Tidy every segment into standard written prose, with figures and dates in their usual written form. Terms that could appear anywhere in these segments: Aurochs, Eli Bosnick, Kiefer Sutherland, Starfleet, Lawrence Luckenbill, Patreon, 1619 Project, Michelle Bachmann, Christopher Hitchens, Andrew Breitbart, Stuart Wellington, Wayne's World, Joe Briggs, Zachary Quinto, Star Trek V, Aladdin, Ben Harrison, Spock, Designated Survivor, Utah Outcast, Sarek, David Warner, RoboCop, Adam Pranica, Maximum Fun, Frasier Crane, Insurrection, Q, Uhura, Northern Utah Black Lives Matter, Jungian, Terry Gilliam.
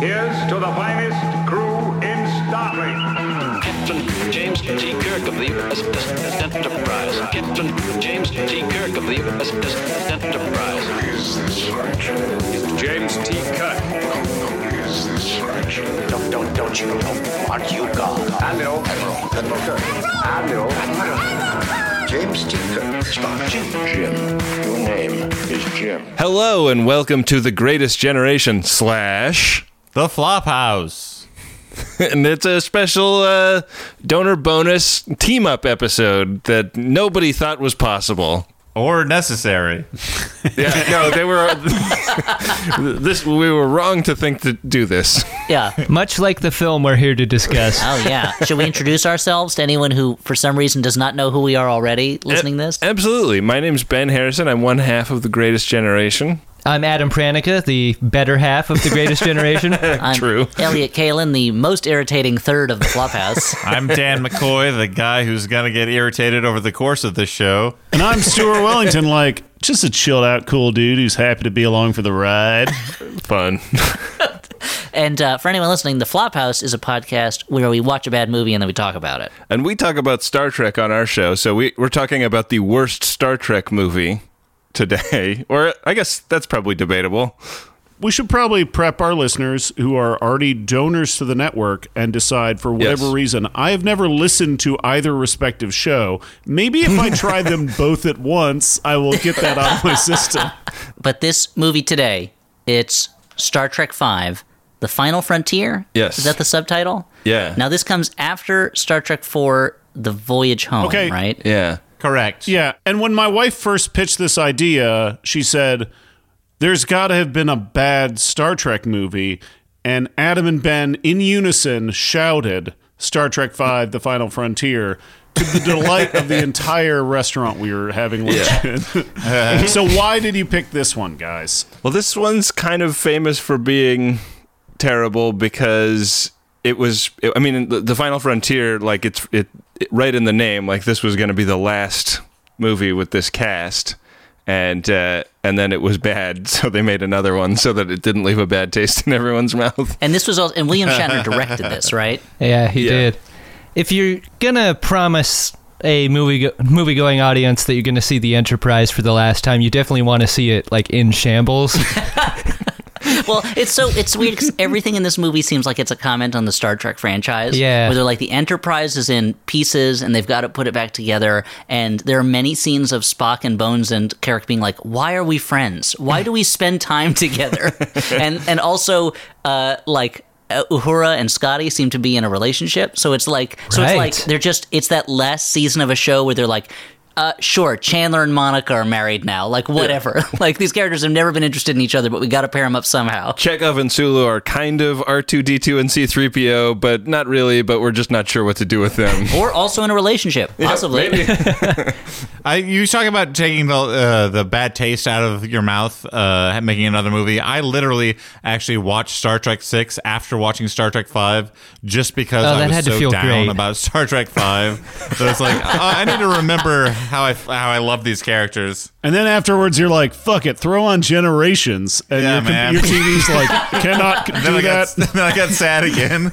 Here's to the finest crew in Starfleet. Captain James T. Kirk of the U.S.S. Enterprise. Captain James T. Kirk of the U.S.S. Enterprise. Is this right? It's James T. Kirk. Is this right? Don't you know what you got? Admiral Kirk. Admiral. James T. Kirk. Spock. Jim. Your name is Jim. Hello and welcome to The Greatest Generation / The Flop House. And it's a special donor bonus team-up episode that nobody thought was possible. Or necessary. Yeah, no, they were... we were wrong to think to do this. Yeah. Much like the film we're here to discuss. Oh, yeah. Should we introduce ourselves to anyone who, for some reason, does not know who we are already listening to this? Absolutely. My name's Ben Harrison. I'm one half of The Greatest Generation. I'm Adam Pranica, the better half of The Greatest Generation. True. I'm Elliot Kalin, the most irritating third of The Flophouse. I'm Dan McCoy, the guy who's going to get irritated over the course of this show. And I'm Stuart Wellington, just a chilled out cool dude who's happy to be along for the ride. Fun. And for anyone listening, The Flop House is a podcast where we watch a bad movie and then we talk about it. And we talk about Star Trek on our show, so we're talking about the worst Star Trek movie today, or I guess that's probably debatable. We should probably prep our listeners who are already donors to the network and decide, for whatever reason, I have never listened to either respective show. Maybe if I try them both at once, I will get that out of my system. But this movie today, it's Star Trek V, The Final Frontier? Yes. Is that the subtitle? Yeah. Now this comes after Star Trek IV, The Voyage Home, right? Yeah. Correct. Yeah. And when my wife first pitched this idea, she said, there's got to have been a bad Star Trek movie. And Adam and Ben in unison shouted, Star Trek V, The Final Frontier, to the delight of the entire restaurant we were having lunch in. So why did you pick this one, guys? Well, this one's kind of famous for being terrible because... The Final Frontier, it's right in the name, this was going to be the last movie with this cast, and then it was bad, so they made another one so that it didn't leave a bad taste in everyone's mouth. And this was and William Shatner directed this, right? Yeah, he did. If you're going to promise a movie-going audience that you're going to see the Enterprise for the last time, you definitely want to see it, in shambles. Well, it's weird because everything in this movie seems like it's a comment on the Star Trek franchise. Yeah. Where they're the Enterprise is in pieces and they've got to put it back together. And there are many scenes of Spock and Bones and Kirk being like, why are we friends? Why do we spend time together? and also, Uhura and Scotty seem to be in a relationship. So it's they're it's that last season of a show where they're sure, Chandler and Monica are married now. Whatever. These characters have never been interested in each other, but we got to pair them up somehow. Chekov and Sulu are kind of R2-D2 and C-3PO, but not really, but we're just not sure what to do with them. Or also in a relationship, possibly. Yeah, you talk about taking the bad taste out of your mouth, making another movie. I literally actually watched Star Trek VI after watching Star Trek V just because I was so down about Star Trek V. So it's I need to remember... How I love these characters. And then afterwards, you're like, fuck it, throw on Generations. And your TV's cannot do that. Then I got sad again.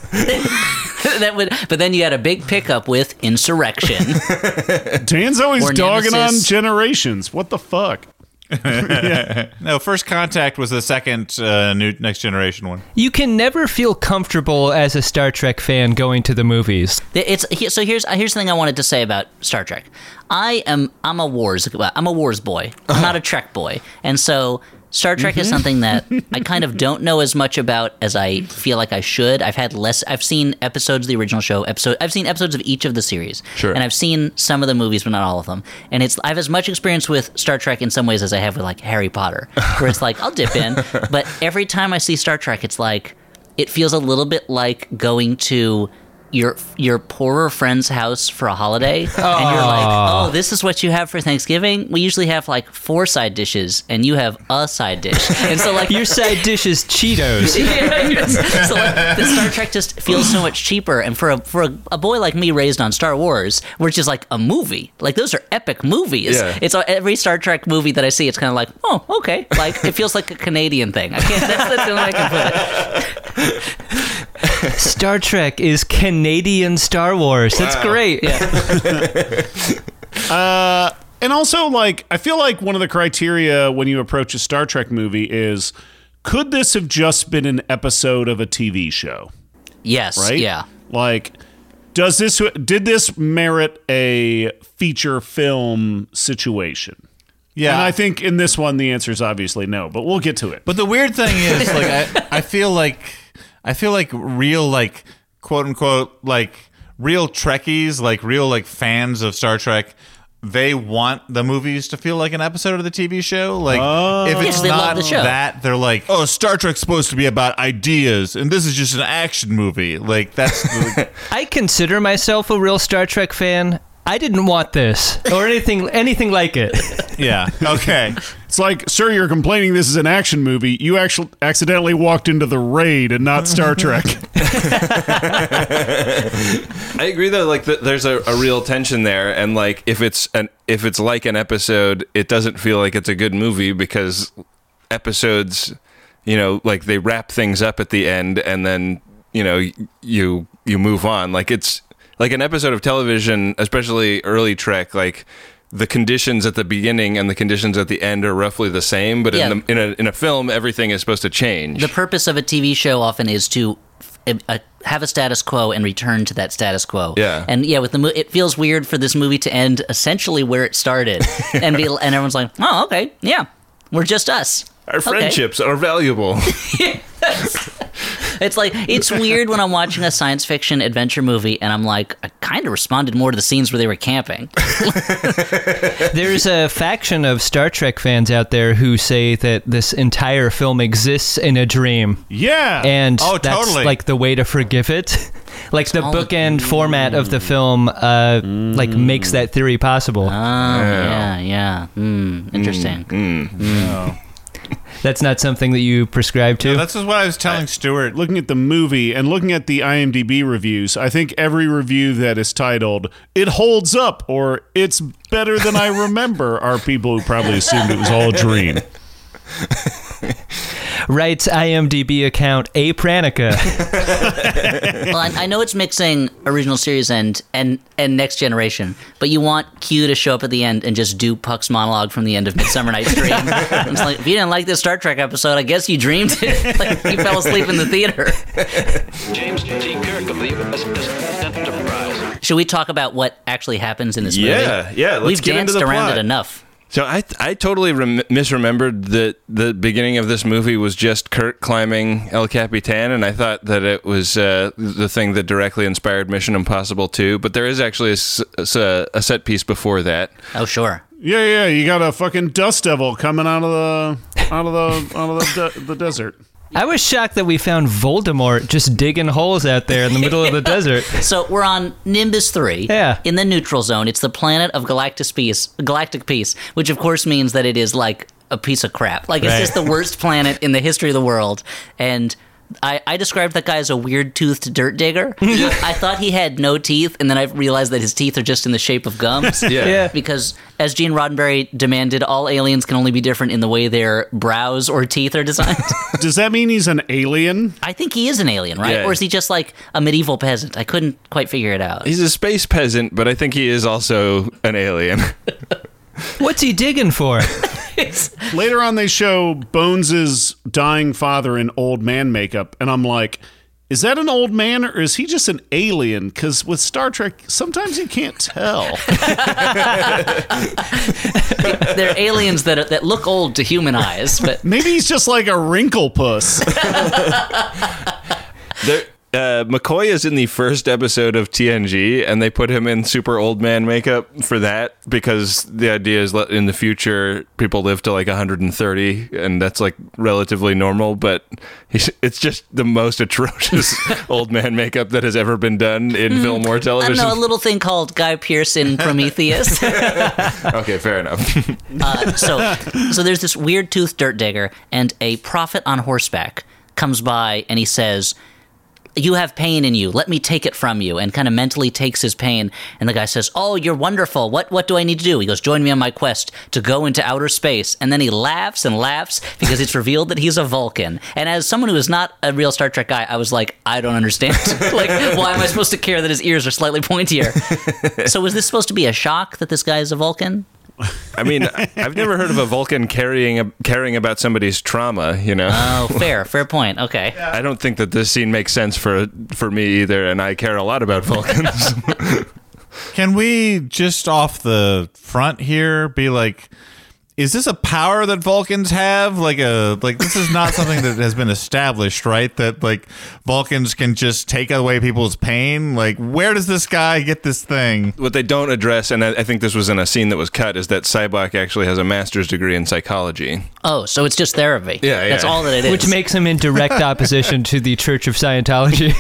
But then you had a big pickup with Insurrection. Dan's always dogging on Generations. What the fuck? Yeah. No, First Contact was the second new Next Generation one. You can never feel comfortable as a Star Trek fan going to the movies. Here's the thing I wanted to say about Star Trek. I'm a Wars boy. I'm not a Trek boy, and so Star Trek is something that I kind of don't know as much about as I feel like I should. I've seen episodes of the original show, I've seen episodes of each of the series. Sure. And I've seen some of the movies, but not all of them. And I have as much experience with Star Trek in some ways as I have with Harry Potter, where it's I'll dip in. But every time I see Star Trek, it's it feels a little bit like going to your poorer friend's house for a holiday, and you're this is what you have for Thanksgiving. We usually have 4 side dishes, and you have a side dish, and so your side dish is Cheetos. Yeah, so the Star Trek just feels so much cheaper, and for a boy like me raised on Star Wars, which is a movie, those are epic movies. Yeah. It's every Star Trek movie that I see, it's kind of oh okay, it feels like a Canadian thing. I can't. That's the only way I can put it. Star Trek is Canadian Star Wars. Wow. That's great. Yeah. And also, like, I feel like one of the criteria when you approach a Star Trek movie is, could this have just been an episode of a TV show? Yes. Right? Yeah. Like, did this merit a feature film situation? Yeah. And I think in this one, the answer is obviously no, but we'll get to it. But the weird thing is, like, I feel like real, like, quote unquote, like, real Trekkies, like, real, like, fans of Star Trek, they want the movies to feel like an episode of the TV show. Like, if it's not that, they're like, oh, Star Trek's supposed to be about ideas, and this is just an action movie. Like, that's... I consider myself a real Star Trek fan. I didn't want this or anything like it. Yeah. Okay. It's like, sir, you're complaining this is an action movie. You actually accidentally walked into The Raid and not Star Trek. I agree, though. Like, there's a real tension there, and like, if it's like an episode, it doesn't feel like it's a good movie because episodes, you know, like, they wrap things up at the end, and then, you know, you move on. Like, it's like an episode of television, especially early Trek, like, the conditions at the beginning and the conditions at the end are roughly the same, but yeah, in a film, everything is supposed to change. The purpose of a TV show often is to have a status quo and return to that status quo. Yeah. And yeah, with it feels weird for this movie to end essentially where it started, and everyone's like, oh, okay, yeah, we're just us. Our friendships are valuable. Yes. It's like, it's weird when I'm watching a science fiction adventure movie and I'm like, I kind of responded more to the scenes where they were camping. There's a faction of Star Trek fans out there who say that this entire film exists in a dream. Yeah. And that's totally like the way to forgive it. Like, the bookend format of the film like, makes that theory possible. Oh, yeah. Interesting. No. That's not something that you prescribe to? No, that's what I was telling Stuart. Looking at the movie and looking at the IMDb reviews, I think every review that is titled, "It Holds Up," or "It's Better Than I Remember," are people who probably assumed it was all a dream. Writes IMDb account A. Pranica. Well, I know it's mixing original series and Next Generation, but you want Q to show up at the end and just do Puck's monologue from the end of Midsummer Night's Dream. I'm just like, if you didn't like this Star Trek episode, I guess you dreamed it. Like, you fell asleep in the theater. James T. Kirk of the U.S.S. Enterprise. Should we talk about what actually happens in this movie? Yeah, let's get into the plot. We've danced around it enough. So I totally misremembered that the beginning of this movie was just Kirk climbing El Capitan, and I thought that it was the thing that directly inspired Mission Impossible 2, but there is actually a set piece before that. Oh, sure. Yeah, you got a fucking dust devil coming out of the desert. I was shocked that we found Voldemort just digging holes out there in the middle of the desert. So we're on Nimbus 3 in the neutral zone. It's the planet of Galactic Peace, which of course means that it is like a piece of crap. Like, it's just the worst planet in the history of the world. And I described that guy as a weird-toothed dirt digger. I thought he had no teeth, and then I realized that his teeth are just in the shape of gums. Yeah. Because, as Gene Roddenberry demanded, all aliens can only be different in the way their brows or teeth are designed. Does that mean he's an alien? I think he is an alien, right? Yeah. Or is he just like a medieval peasant? I couldn't quite figure it out. He's a space peasant, but I think he is also an alien. What's he digging for? Later on, they show Bones' dying father in old man makeup, and I'm like, is that an old man, or is he just an alien? Because with Star Trek, sometimes you can't tell. They're aliens that look old to human eyes. But maybe he's just like a wrinkle puss. McCoy is in the first episode of TNG, and they put him in super old man makeup for that because the idea is in the future people live to like 130, and that's like relatively normal. But it's just the most atrocious old man makeup that has ever been done in film or television. I don't know, a little thing called Guy Pearce in Prometheus. Okay, fair enough. So there's this weird toothed dirt digger, and a prophet on horseback comes by, and he says, you have pain in you. Let me take it from you. And kind of mentally takes his pain. And the guy says, oh, you're wonderful. What do I need to do? He goes, join me on my quest to go into outer space. And then he laughs and laughs because it's revealed that he's a Vulcan. And as someone who is not a real Star Trek guy, I was like, I don't understand. Like, why am I supposed to care that his ears are slightly pointier? So was this supposed to be a shock that this guy is a Vulcan? I mean, I've never heard of a Vulcan caring about somebody's trauma, you know? Oh, fair point. Okay. Yeah. I don't think that this scene makes sense for me either, and I care a lot about Vulcans. Can we just off the front here be like, is this a power that Vulcans have? Like this is not something that has been established, right? That like Vulcans can just take away people's pain. Like, where does this guy get this thing? What they don't address, and I think this was in a scene that was cut, is that Sybok actually has a master's degree in psychology. Oh, so it's just therapy. Yeah. That's all that it is. Which makes him in direct opposition to the Church of Scientology.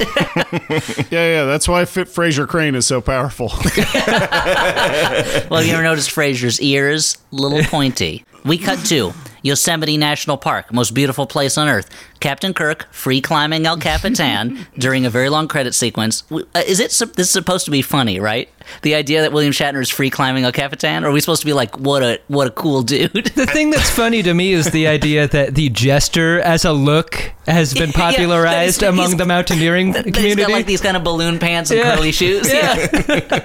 Yeah. That's why Fraser Crane is so powerful. Well, you ever noticed Fraser's ears? Little pointy. We cut to Yosemite National Park, most beautiful place on Earth. Captain Kirk, free climbing El Capitan during a very long credit sequence. This is supposed to be funny, right? The idea that William Shatner is free climbing El Capitan? Or are we supposed to be like, what a cool dude? The thing that's funny to me is the idea that the jester as a look has been popularized among the mountaineering community. He's got like these kind of balloon pants and curly shoes. Yeah.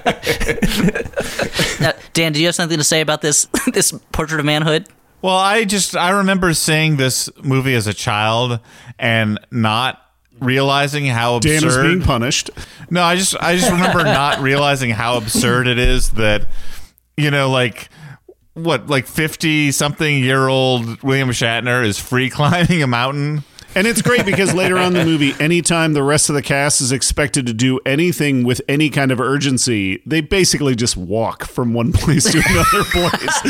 Now, Dan, do you have something to say about this portrait of manhood? Well, I remember seeing this movie as a child and not realizing how absurd. Dan is being punished. No, I just remember not realizing how absurd it is that, you know, like what, like 50-something-year-old William Shatner is free climbing a mountain. And it's great because later on in the movie, anytime the rest of the cast is expected to do anything with any kind of urgency, they basically just walk from one place to another place.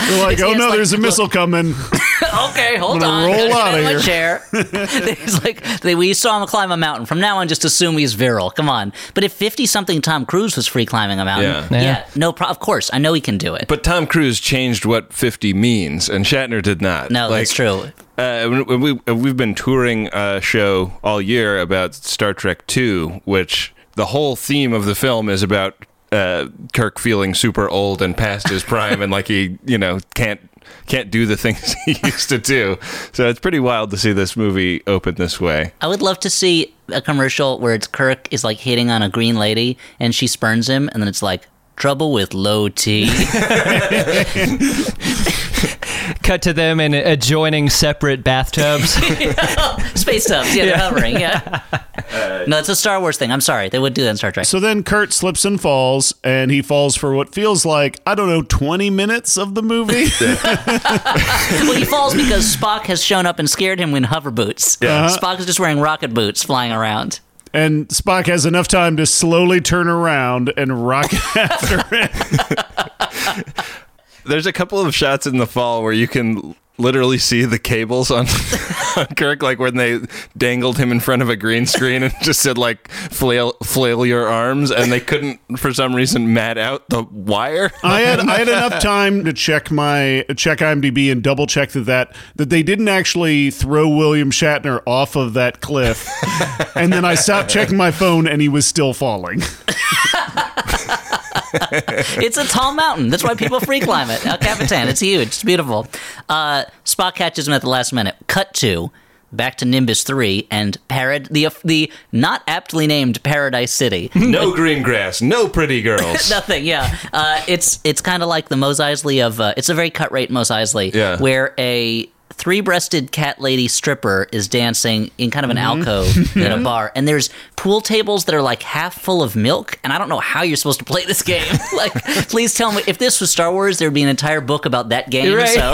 They're like, oh no, there's a missile coming. Okay, hold on. Roll out of here. Chair. He's like, we saw him climb a mountain. From now on, just assume he's virile. Come on. But if 50-something Tom Cruise was free climbing a mountain, of course, I know he can do it. But Tom Cruise changed what 50 means, and Shatner did not. No, like, that's true. We've been touring a show all year about Star Trek II, which the whole theme of the film is about Kirk feeling super old and past his prime, and like he, you know, can't do the things he used to do. So it's pretty wild to see this movie open this way. I would love to see a commercial where it's Kirk is like hitting on a green lady, and she spurns him, and then it's like trouble with low T. Cut to them in adjoining separate bathtubs. Space tubs, they're hovering, No, it's a Star Wars thing. I'm sorry. They would do that in Star Trek. So then Kurt slips and he falls for what feels like, I don't know, 20 minutes of the movie? Well, he falls because Spock has shown up and scared him in hover boots. Yeah. Spock is just wearing rocket boots flying around. And Spock has enough time to slowly turn around and rocket after him. There's a couple of shots in the fall where you can literally see the cables on Kirk, like when they dangled him in front of a green screen and just said, like, flail your arms, and they couldn't, for some reason, mat out the wire. I had enough time to check IMDb and double-check that they didn't actually throw William Shatner off of that cliff, and then I stopped checking my phone, and he was still falling. It's a tall mountain. That's why people free climb it. El Capitan. It's huge. It's beautiful. Spock catches him at the last minute. Cut to back to Nimbus 3 and the not aptly named Paradise City. No green grass. No pretty girls. Nothing. Yeah. It's kind of like the Mos Eisley of. It's a very cut rate Mos Eisley. Yeah. Where a three-breasted cat lady stripper is dancing in kind of an alcove in a bar, and there's pool tables that are like half full of milk, and I don't know how you're supposed to play this game. Like, please tell me, if this was Star Wars, there'd be an entire book about that game. Right. So.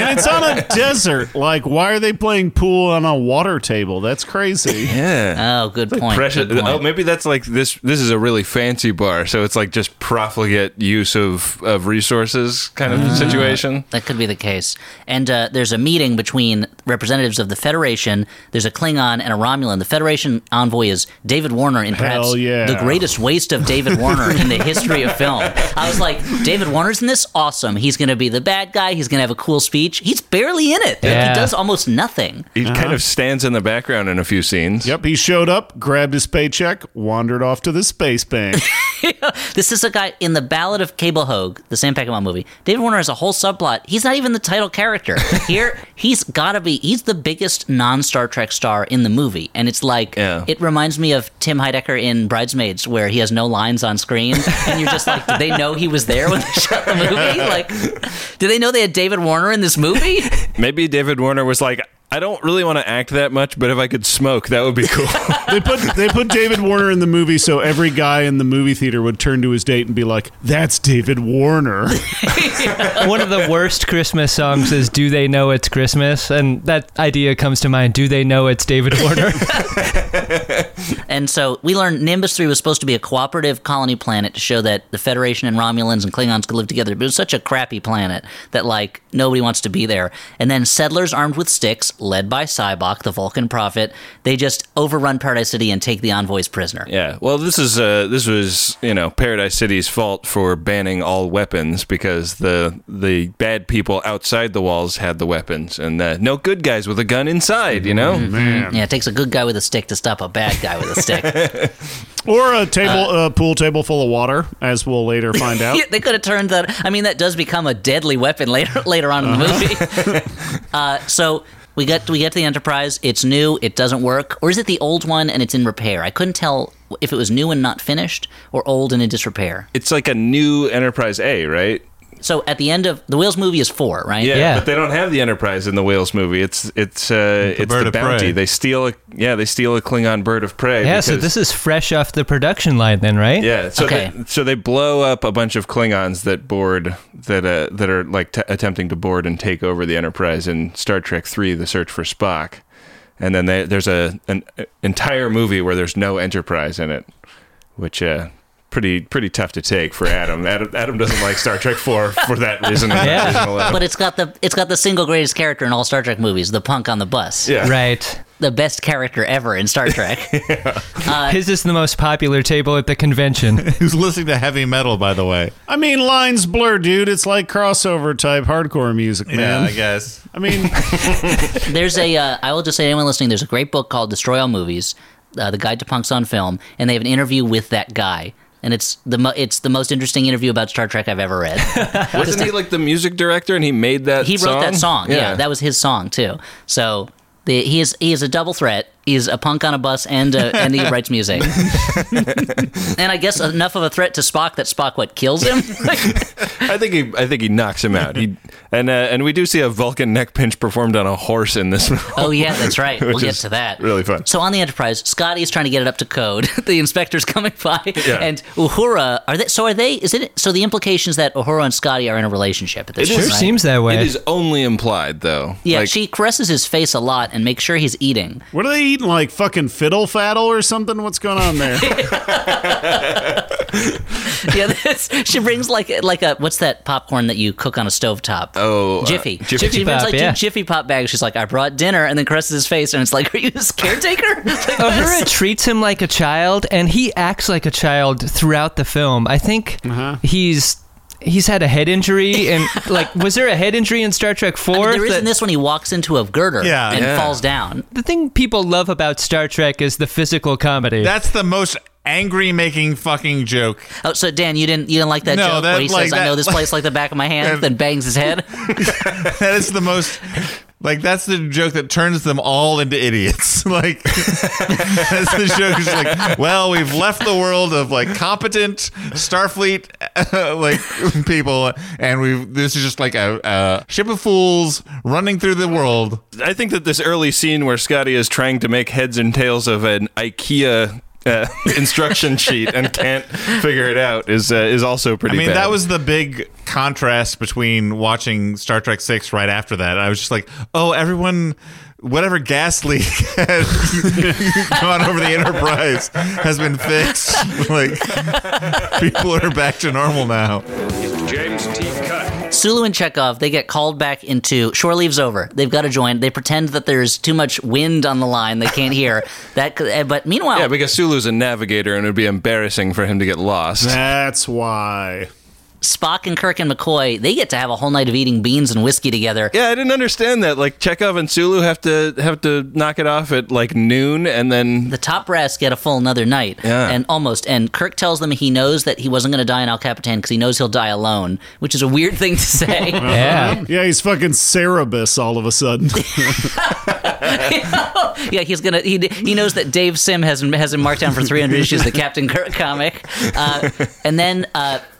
And it's on a desert. Like, why are they playing pool on a water table? That's crazy. Yeah. Oh, good point. Oh, maybe that's like this is a really fancy bar, so it's like just profligate use of resources kind of situation. That could be the case. And there's a meeting meeting between representatives of the Federation. There's a Klingon and a Romulan. The Federation envoy is David Warner in perhaps the greatest waste of David Warner in the history of film. I was like, David Warner's in this? Awesome. He's going to be the bad guy. He's going to have a cool speech. He's barely in it. Yeah. He does almost nothing. He kind of stands in the background in a few scenes. Yep, he showed up, grabbed his paycheck, wandered off to the space bank. This is a guy in The Ballad of Cable Hogue, the Sam Peckinpah movie. David Warner has a whole subplot. He's not even the title character. Here, he's got to be. He's the biggest non-Star Trek star in the movie. And it's like, it reminds me of Tim Heidecker in Bridesmaids, where he has no lines on screen. And you're just like, did they know he was there when they shot the movie? Like, did they know they had David Warner in this movie? Maybe David Warner was like, I don't really want to act that much, but if I could smoke, that would be cool. They put David Warner in the movie so every guy in the movie theater would turn to his date and be like, that's David Warner. One of the worst Christmas songs is Do They Know It's Christmas? And that idea comes to mind. Do they know it's David Warner? And so we learned Nimbus 3 was supposed to be a cooperative colony planet to show that the Federation and Romulans and Klingons could live together. But it was such a crappy planet that, like, nobody wants to be there. And then settlers armed with sticks, led by Sybok, the Vulcan prophet, they just overrun Paradise City and take the envoys prisoner. Yeah, well, this was Paradise City's fault for banning all weapons, because the bad people outside the walls had the weapons, and no good guys with a gun inside, Man. Yeah, it takes a good guy with a stick to stop a bad guy with a stick. Or a pool table full of water, as we'll later find out. They could have turned that. I mean, that does become a deadly weapon later on in the movie. So. We get to the Enterprise, it's new, it doesn't work, or is it the old one and it's in repair? I couldn't tell if it was new and not finished, or old and in disrepair. It's like a new Enterprise A, right? So at the end of the Whales movie is 4, right? Yeah, but they don't have the Enterprise in the Whales movie. It's the bounty. Prey. They steal a Klingon bird of prey. Yeah, so this is fresh off the production line, then, right? Yeah. So they blow up a bunch of Klingons that are attempting to board and take over the Enterprise in Star Trek III: The Search for Spock, and then there's an entire movie where there's no Enterprise in it, which. Pretty tough to take for Adam. Adam doesn't like Star Trek IV for that reason. Yeah. But it's got the single greatest character in all Star Trek movies, the punk on the bus. Yeah. Right. The best character ever in Star Trek. His is the most popular table at the convention. Who's listening to heavy metal, by the way. I mean, lines blur, dude. It's like crossover type hardcore music, man. Yeah, I guess. I mean... There's I will just say to anyone listening, there's a great book called Destroy All Movies, The Guide to Punks on Film, and they have an interview with that guy. And it's the most interesting interview about Star Trek I've ever read. Wasn't he like the music director, and he made that song? He wrote that song, yeah. That was his song, too. So he is a double threat. He's a punk on a bus, and he writes music. And I guess enough of a threat to Spock that Spock, kills him? I think he knocks him out. And we do see a Vulcan neck pinch performed on a horse in this movie. Oh, yeah, that's right. We'll get to that. Really fun. So on the Enterprise, Scotty is trying to get it up to code. The inspector's coming by. Yeah. And Uhura, so the implications that Uhura and Scotty are in a relationship at this point, right? It sure seems that way. It is only implied, though. Yeah, she caresses his face a lot and makes sure he's eating. What are they eating? Like fucking fiddle faddle or something? What's going on there? She brings like a, what's that popcorn that you cook on a stovetop? Oh, Jiffy. Jiffy Pop, brings Jiffy Pop bag. She's like, I brought dinner, and then caresses his face, and it's like, are you his caretaker? Uhura treats him like a child, and he acts like a child throughout the film. I think he's had a head injury, and was there a head injury in Star Trek 4? I mean, there is in this one. He walks into a girder and falls down. The thing people love about Star Trek is the physical comedy. That's the most angry-making fucking joke. Oh, so Dan, you didn't like that joke where he says, "I know this place like the back of my hand," then bangs his head. That is the most. That's the joke that turns them all into idiots. That's the joke. It's well, we've left the world of, competent Starfleet, people, and this is just, a ship of fools running through the world. I think that this early scene where Scotty is trying to make heads and tails of an IKEA instruction sheet and can't figure it out is also pretty bad. That was the big contrast between watching Star Trek VI right after that. I was just like, oh, everyone, whatever gas leak has gone over the Enterprise has been fixed. People are back to normal now. James T. Kirk. Sulu and Chekov, they get called back into shore leave's over. They've got to join. They pretend that there's too much wind on the line. They can't hear that. But meanwhile, yeah, because Sulu's a navigator and it would be embarrassing for him to get lost. That's why. Spock and Kirk and McCoy, they get to have a whole night of eating beans and whiskey together. Yeah, I didn't understand that. Like, Chekov and Sulu have to knock it off at, like, noon, and then... The top brass get a full another night. Yeah. And Kirk tells them he knows that he wasn't going to die in El Capitan because he knows he'll die alone, which is a weird thing to say. Yeah. Yeah, he's fucking Cerebus all of a sudden. Yeah, he's gonna. He knows that Dave Sim has him marked down for 300 issues of the Captain Kirk comic, and then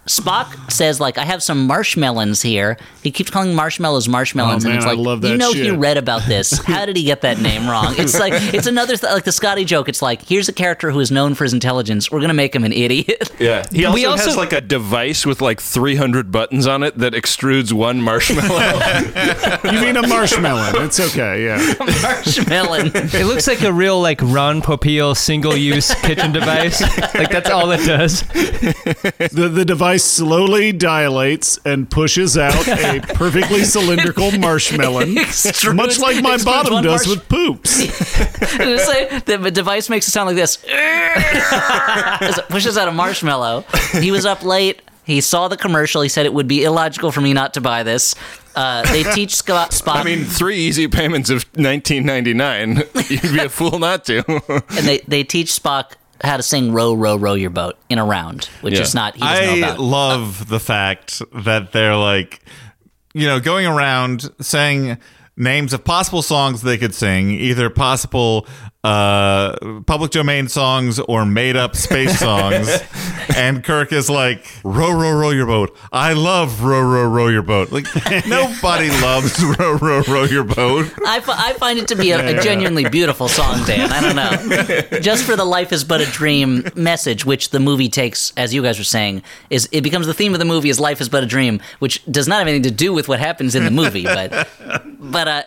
Spock says, "Like, I have some marshmallows here." He keeps calling marshmallows marshmallows, and it's like, you know, shit. He read about this. How did he get that name wrong? It's like it's another like the Scotty joke. It's like, here's a character who is known for his intelligence. We're gonna make him an idiot. Yeah, he also has like a device with like 300 buttons on it that extrudes one marshmallow. You mean a marshmallow? It's okay. Yeah. Marshmallow. It looks like a real like Ron Popeil single-use kitchen device. Like, that's all it does. The device slowly dilates and pushes out a perfectly cylindrical marshmallow, much like my bottom does with poops. The device makes it sound like this. As it pushes out a marshmallow. He was up late. He saw the commercial. He said it would be illogical for me not to buy this. They teach Spock. I mean, 3 easy payments of $19.99. You'd be a fool not to. And they teach Spock how to sing "Row, row, row your boat" in a round, which is not. He doesn't know about. I love the fact that they're like, you know, going around saying names of possible songs they could sing, either possible public domain songs or made up space songs. And Kirk is like, "Row, row, row your boat. I love row, row, row your boat." Like, nobody loves row, row, row your boat. I find it to be a genuinely beautiful song, Dan. I don't know. Just for the "life is but a dream" message, which the movie takes, as you guys were saying, is it becomes the theme of the movie is "life is but a dream," which does not have anything to do with what happens in the movie, but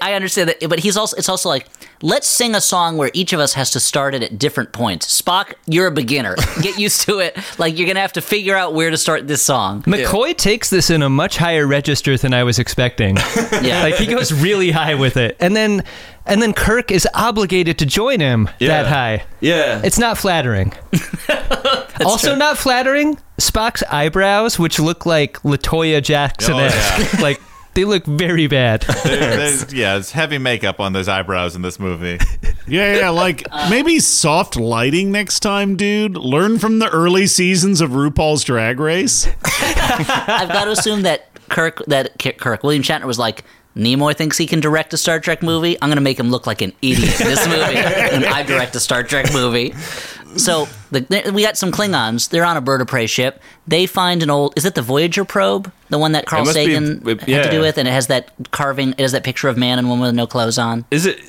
I understand that, but it's also like, let's sing a song where each of us has to start it at different points. Spock, you're a beginner. Get used to it. Like, you're going to have to figure out where to start this song. McCoy takes this in a much higher register than I was expecting. Yeah. Like, he goes really high with it. And then Kirk is obligated to join him that high. Yeah. It's not flattering. Also true. Not flattering, Spock's eyebrows, which look like LaToya Jackson-esque. Oh, yeah. Like, they look very bad. There's heavy makeup on those eyebrows in this movie. Yeah, like, maybe soft lighting next time, dude. Learn from the early seasons of RuPaul's Drag Race. I've got to assume that William Shatner was like, Nimoy thinks he can direct a Star Trek movie. I'm going to make him look like an idiot in this movie. And I direct a Star Trek movie. So we got some Klingons. They're on a bird of prey ship. They find an old... Is it the Voyager probe? The one that Carl Sagan had to do with? And it has that carving... It has that picture of man and woman with no clothes on.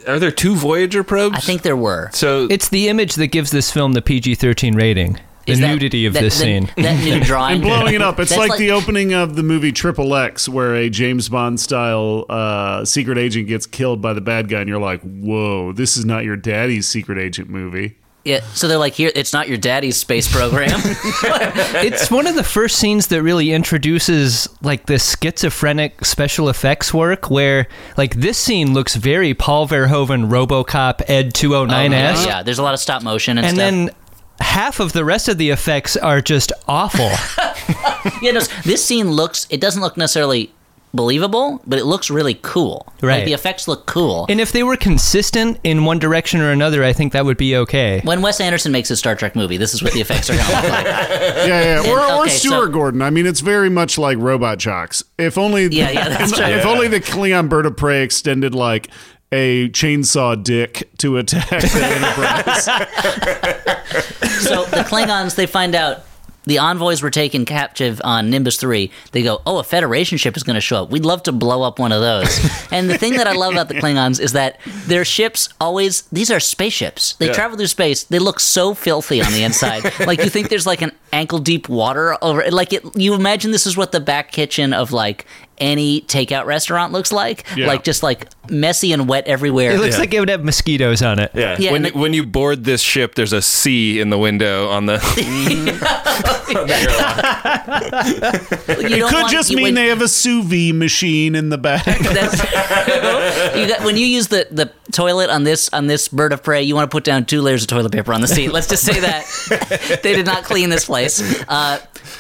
Are there 2 Voyager probes? I think there were. So it's the image that gives this film the PG-13 rating. The nudity of this scene. That new drawing. And blowing it up. It's like the opening of the movie Triple X, where a James Bond-style secret agent gets killed by the bad guy, and you're like, whoa, this is not your daddy's secret agent movie. Yeah, so they're like, here, it's not your daddy's space program. It's one of the first scenes that really introduces like this schizophrenic special effects work, where like this scene looks very Paul Verhoeven RoboCop Ed 209-esque. Yeah, there's a lot of stop motion and stuff. And then half of the rest of the effects are just awful. Yeah, no, this scene it doesn't look necessarily believable, but it looks really cool. Right. Like, the effects look cool. And if they were consistent in one direction or another, I think that would be okay. When Wes Anderson makes his Star Trek movie, this is what the effects are going to look like. Yeah. Or Stuart Gordon. I mean, it's very much like Robot Jocks. If only the Klingon bird of prey extended, like, a chainsaw dick to attack the Enterprise. So the Klingons, they find out the envoys were taken captive on Nimbus 3. They go, oh, a Federation ship is going to show up. We'd love to blow up one of those. And the thing that I love about the Klingons is that their ships always, these are spaceships. They travel through space. They look so filthy on the inside. Like, you think there's like an ankle deep water over it. Like, you imagine this is what the back kitchen of like any takeout restaurant looks like. Yeah. Like, just like messy and wet everywhere. It looks like it would have mosquitoes on it. Yeah. When you board this ship, there's a C in the window on the... on the airlock. It could just mean they have a sous vide machine in the back. When you use the toilet on this bird of prey, you want to put down 2 layers of toilet paper on the seat. Let's just say that. They did not clean this place.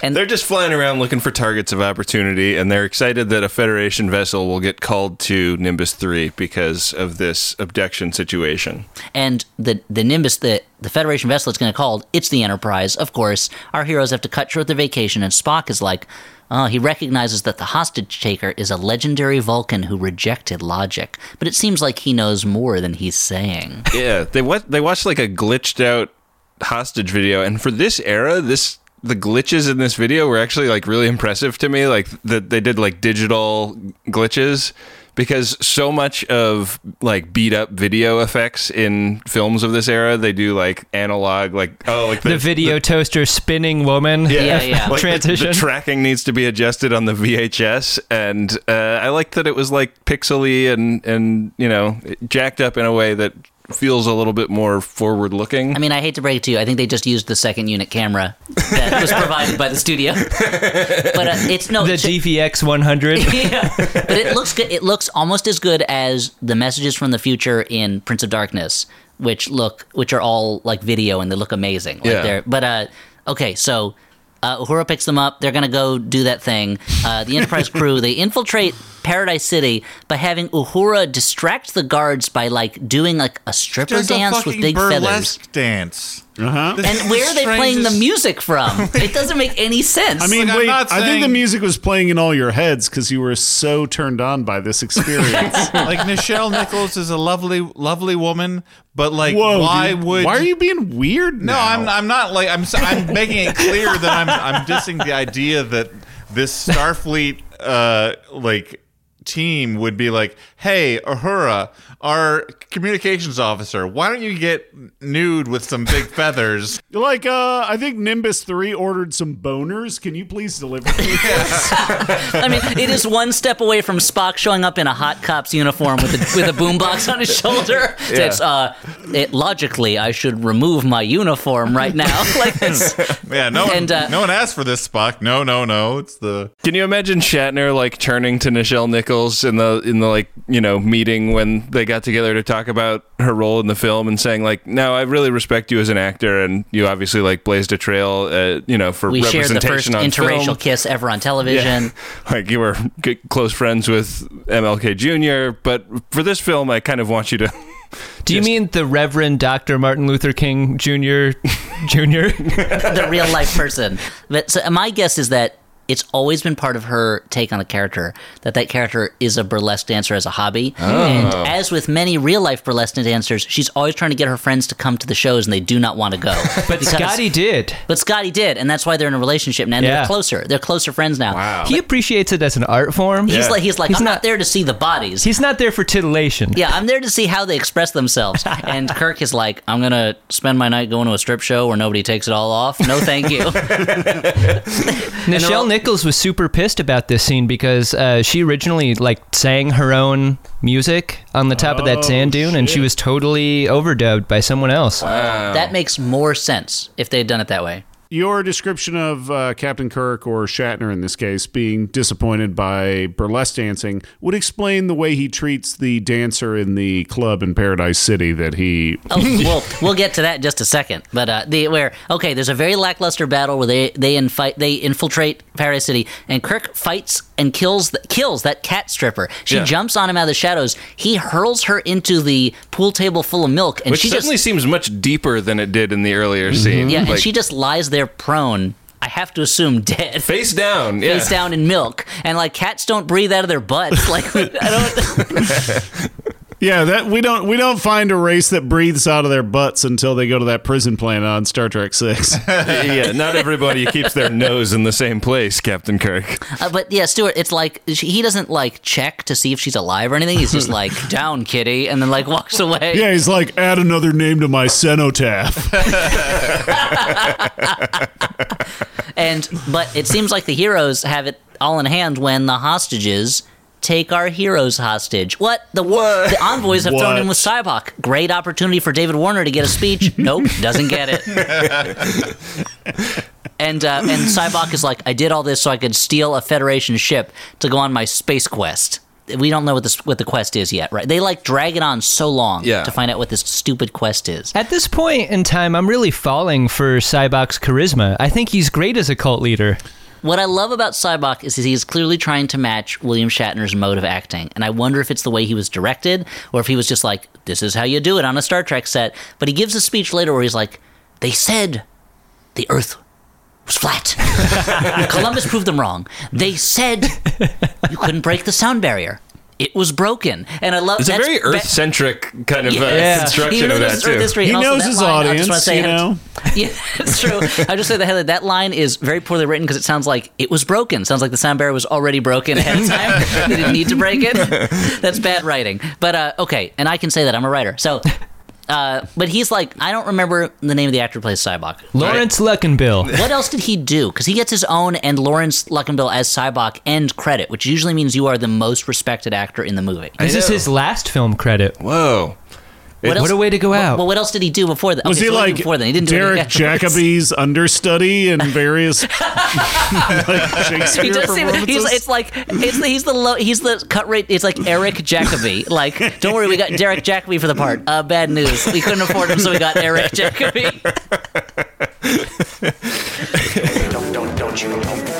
And they're just flying around looking for targets of opportunity, and they're excited that a Federation vessel will get called to Nimbus 3 because of this abduction situation. And the Nimbus, the Federation vessel it's going to call, it's the Enterprise. Of course, our heroes have to cut short their vacation, and Spock is like, he recognizes that the hostage taker is a legendary Vulcan who rejected logic, but it seems like he knows more than he's saying. Yeah, they watched like a glitched out hostage video, and for this era, the glitches in this video were actually like really impressive to me. Like that they did like digital glitches, because so much of like beat up video effects in films of this era, they do like analog, like the video toaster spinning woman. Yeah. Like transition. The tracking needs to be adjusted on the VHS, and I liked that it was like pixely and you know, jacked up in a way that feels a little bit more forward-looking. I mean, I hate to break it to you, I think they just used the second unit camera that was provided by the studio. But it's no... The GVX 100. Yeah. But it looks good. It looks almost as good as the messages from the future in Prince of Darkness, which are all like video, and they look amazing. Like But okay, so Uhura picks them up. They're going to go do that thing. The Enterprise crew, they infiltrate Paradise City by having Uhura distract the guards by like doing like a stripper dance with big feathers. Dance. Uh-huh. And where are they playing the music from? It doesn't make any sense. I mean, I think the music was playing in all your heads because you were so turned on by this experience. Like, Nichelle Nichols is a lovely, lovely woman, but like, why are you being weird now? No, I'm not. Like, I'm making it clear that I'm dissing the idea that this Starfleet team would be like, hey, Uhura, our communications officer, why don't you get nude with some big feathers? Like, I think Nimbus 3 ordered some boners. Can you please deliver this? I mean, it is one step away from Spock showing up in a hot cop's uniform with a boombox on his shoulder. Yeah. That's logically, I should remove my uniform right now. Like this. Yeah, no one asked for this, Spock. No. It's the... Can you imagine Shatner like turning to Nichelle Nichols in the like, you know, meeting when they got together to talk about her role in the film and saying like, no, I really respect you as an actor, and you obviously like blazed a trail, you know, for representation on film. We shared the first interracial kiss ever on television. Yeah. Like, you were close friends with MLK Jr., but for this film, I kind of want you to... Do you mean the Reverend Dr. Martin Luther King Jr.? The real life person. But so my guess is that it's always been part of her take on a character, that character is a burlesque dancer as a hobby. Oh. And as with many real-life burlesque dancers, she's always trying to get her friends to come to the shows, and they do not want to go. But Scotty did, and that's why they're in a relationship now, and they're closer. They're closer friends now. Wow. He appreciates it as an art form. He's I'm not there to see the bodies. He's not there for titillation. Yeah, I'm there to see how they express themselves. And Kirk is like, I'm going to spend my night going to a strip show where nobody takes it all off. No, thank you. Nichelle Nichols was super pissed about this scene because she originally like sang her own music on the top of that sand dune, and she was totally overdubbed by someone else. Wow. That makes more sense if they had done it that way. Your description of Captain Kirk, or Shatner in this case, being disappointed by burlesque dancing would explain the way he treats the dancer in the club in Paradise City that he... Oh, we'll get to that in just a second. But there's a very lackluster battle where they infiltrate Paradise City, and Kirk fights and kills that cat stripper. She jumps on him out of the shadows. He hurls her into the pool table full of milk, and she certainly seems much deeper than it did in the earlier scene. Yeah, like, and she just lies there prone, I have to assume dead. Face down, yeah. Face down in milk. And like, cats don't breathe out of their butts. Like, I don't... Yeah, that we don't find a race that breathes out of their butts until they go to that prison planet on Star Trek VI. Yeah, not everybody keeps their nose in the same place, Captain Kirk. But yeah, Stuart, it's like he doesn't like check to see if she's alive or anything. He's just like, down, kitty, and then like walks away. Yeah, he's like, add another name to my cenotaph. But it seems like the heroes have it all in hand when the hostages take our heroes hostage. The envoys have thrown in with Sybok. Great opportunity for David Warner to get a speech. Nope, doesn't get it. And Sybok is like, I did all this so I could steal a Federation ship to go on my space quest. We don't know what the quest is yet, right? They, like, drag it on so long to find out what this stupid quest is. At this point in time, I'm really falling for Sybok's charisma. I think he's great as a cult leader. What I love about Sybok is he's clearly trying to match William Shatner's mode of acting, and I wonder if it's the way he was directed or if he was just like, this is how you do it on a Star Trek set. But he gives a speech later where he's like, they said the Earth was flat. Columbus proved them wrong. They said you couldn't break the sound barrier. It was broken. And I love it's a very Earth-centric kind of construction of that, too. History. He knows his audience, Yeah, it's true. I just say the headline. That line is very poorly written because it sounds like it was broken. Sounds like the sound barrier was already broken ahead of time. They didn't need to break it. That's bad writing. But, okay, and I can say that. I'm a writer. So... but he's like, I don't remember the name of the actor who plays Sybok. Lawrence Luckenbill. What else did he do? Because he gets his own and Lawrence Luckenbill as Sybok end credit, which usually means you are the most respected actor in the movie. This is his last film credit. Whoa. What a way to go out. Well, what else did he do before that? Was he like Derek Jacobi's understudy in various like Shakespeare performances? He's the cut rate. It's like Eric Jacobi. Like, don't worry, we got Derek Jacobi for the part. Bad news. We couldn't afford him, so we got Eric Jacobi.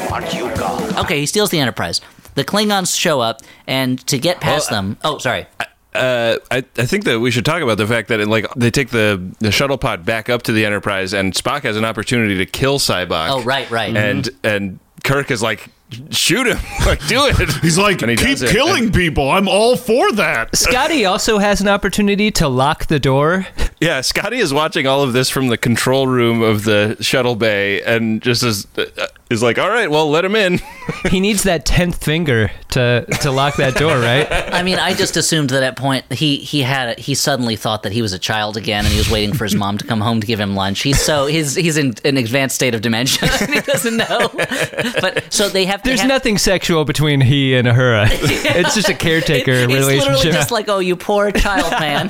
Aren't you God? Okay, he steals the Enterprise. The Klingons show up, and to get past them... Oh, sorry. I think that we should talk about the fact that they take the shuttle pod back up to the Enterprise, and Spock has an opportunity to kill Sybok. Oh, right. And Kirk is like, shoot him, like, do it. He's like, keep killing people. I'm all for that. Scotty also has an opportunity to lock the door. Yeah, Scotty is watching all of this from the control room of the shuttle bay, and just is like, all right, well, let him in. He needs that 10th finger to lock that door, right? I mean, I just assumed that at point he suddenly thought that he was a child again, and he was waiting for his mom to come home to give him lunch. He's in an advanced state of dementia. He doesn't know. But so they have. There's nothing sexual between he and Uhura. It's just a caretaker relationship. It's literally just like, oh, you poor child, man.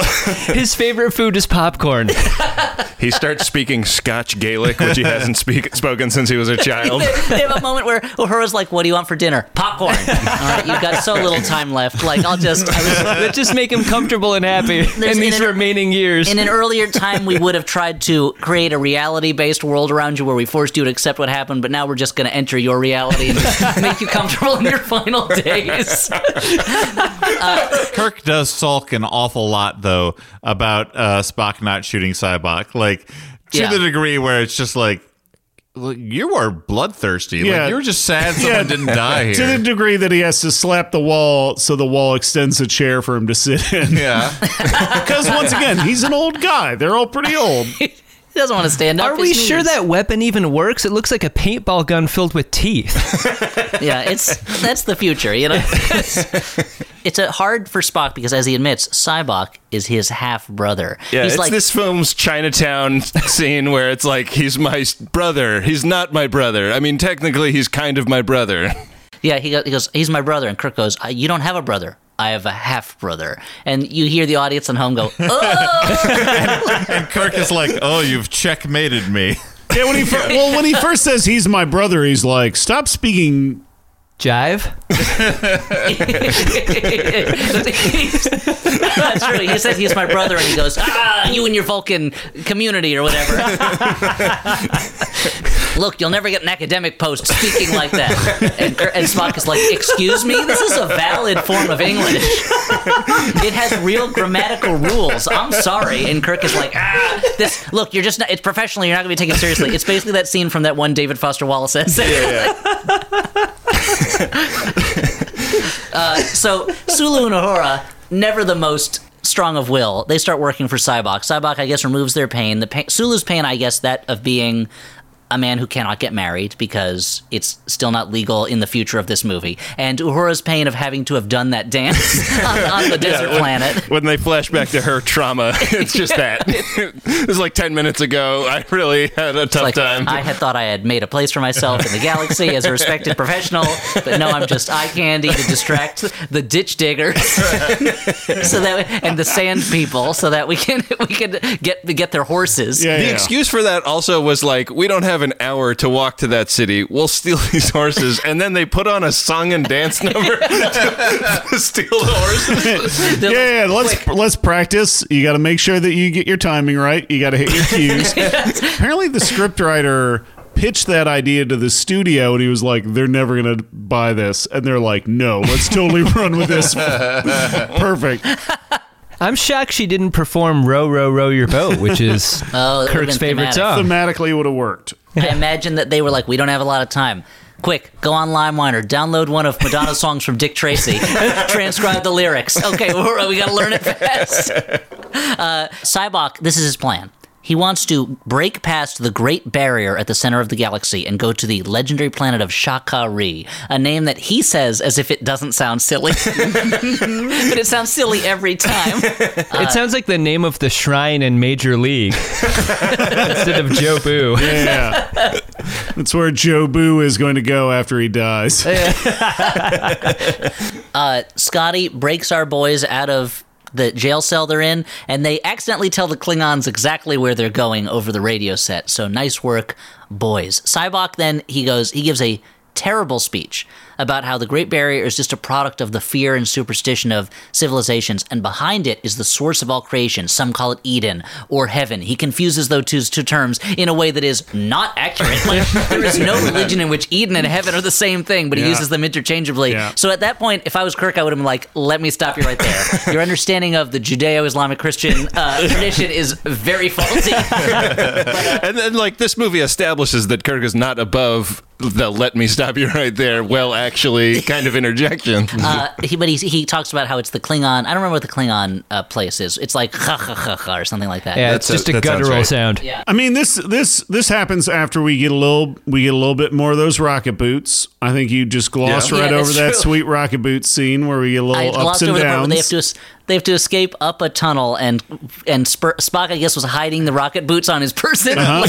His favorite food is popcorn. He starts speaking Scotch Gaelic, which he hasn't spoken since he was a child. They have a moment where Uhura's like, what do you want for dinner? Popcorn. All right, you've got so little time left. Like, let's just make him comfortable and happy in these remaining years. In an earlier time, we would have tried to create a reality-based world around you where we forced you to accept what happened, but now we're just going to enter your reality and just make you comfortable in your final days. Kirk does sulk an awful lot, though, about Spock not shooting Sybok, like, to the degree where it's just like, you are bloodthirsty. Like, you were just sad someone didn't die here. To the degree that he has to slap the wall so the wall extends a chair for him to sit in. Yeah. Because, once again, he's an old guy. They're all pretty old. He doesn't want to stand up. Are we sure that weapon even works? It looks like a paintball gun filled with teeth. That's the future, you know. It's hard for Spock because, as he admits, Sybok is his half brother. Yeah, he's this film's Chinatown scene where it's like, he's my brother. He's not my brother. I mean, technically, he's kind of my brother. Yeah, he goes, he's my brother, and Kirk goes, you don't have a brother. I have a half-brother. And you hear the audience at home go, oh! And Kirk is like, oh, you've checkmated me. Yeah, when he first says he's my brother, he's like, stop speaking... Jive? That's true. He says he's my brother, and he goes, you and your Vulcan community or whatever. Look, you'll never get an academic post speaking like that. And Spock is like, excuse me? This is a valid form of English. It has real grammatical rules. I'm sorry. And Kirk is like, look, you're just not, it's professional. You're not going to be taken seriously. It's basically that scene from that one David Foster Wallace essay. Yeah. So Sulu and Uhura, never the most strong of will, they start working for Sybok. Sybok, I guess, removes their pain. Sulu's pain, I guess, that of being a man who cannot get married because it's still not legal in the future of this movie. And Uhura's pain of having to have done that dance on the desert planet. When they flash back to her trauma, it's just that. It was like 10 minutes ago. I really had a tough time. I had thought I had made a place for myself in the galaxy as a respected professional, but no, I'm just eye candy to distract the ditch diggers so that, and the sand people so that we can get their horses. Yeah, the excuse for that also was like, we don't have an hour to walk to that city. We'll steal these horses. And then they put on a song and dance number to steal the horses. Let's practice. You got to make sure that you get your timing right. You got to hit your cues. Apparently the scriptwriter pitched that idea to the studio and he was like, they're never going to buy this. And they're like, no, let's totally run with this. Perfect. I'm shocked she didn't perform Row, Row, Row Your Boat, which is Kurt's favorite song. Thematically would have worked. I imagine that they were like, we don't have a lot of time. Quick, go on LimeWire, download one of Madonna's songs from Dick Tracy, transcribe the lyrics. Okay, we got to learn it fast. Sybok, this is his plan. He wants to break past the Great Barrier at the center of the galaxy and go to the legendary planet of Sha'Kari, a name that he says as if it doesn't sound silly. But it sounds silly every time. It sounds like the name of the shrine in Major League instead of Joe Boo. Yeah. That's where Joe Boo is going to go after he dies. Scotty breaks our boys out of the jail cell they're in, and they accidentally tell the Klingons exactly where they're going over the radio set. So nice work, boys. Sybok then, he gives a terrible speech about how the Great Barrier is just a product of the fear and superstition of civilizations, and behind it is the source of all creation. Some call it Eden or heaven. He confuses those two terms in a way that is not accurate. Like, there is no religion in which Eden and heaven are the same thing, but he uses them interchangeably. Yeah. So at that point, if I was Kirk, I would have been like, let me stop you right there. Your understanding of the Judeo-Islamic Christian tradition is very faulty. And then, like, this movie establishes that Kirk is not above the let me stop you right there, well, actually, kind of interjection. But he talks about how it's the Klingon. I don't remember what the Klingon place is. It's like ha ha ha ha or something like that. Yeah, it's just a guttural sound. Yeah. I mean, this happens after we get a little bit more of those rocket boots. I think you just glossed over that sweet rocket boot scene where we get a little ups and downs. They have to escape up a tunnel, and Spock, I guess, was hiding the rocket boots on his person. Uh-huh.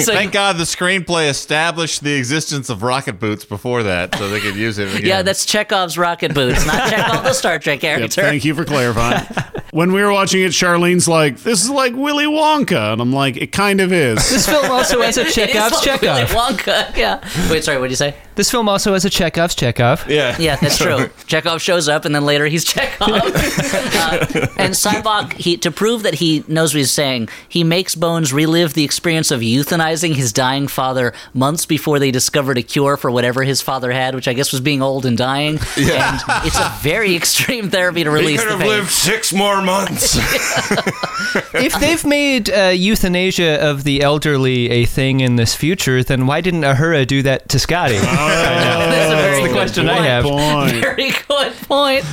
Thank God the screenplay established the existence of rocket boots before that, so they could use it again. Yeah, that's Chekov's rocket boots, not Chekov the Star Trek character. Yep, thank you for clarifying. When we were watching it, Charlene's like, this is like Willy Wonka, and I'm like, it kind of is. This film also has a Chekhov's Chekov. Willy Wonka, yeah. Wait, sorry, what did you say? This film also has a Chekhov's Chekov. Yeah, that's true. Chekov shows up, and then later he's Chekov. And Sybok, to prove that he knows what he's saying, he makes Bones relive the experience of euthanizing his dying father months before they discovered a cure for whatever his father had, which I guess was being old and dying. Yeah. And it's a very extreme therapy to release the pain. He could have lived 6 more months. If they've made euthanasia of the elderly a thing in this future, then why didn't Uhura do that to Scotty? That's a very good question I have. Point. Very good point.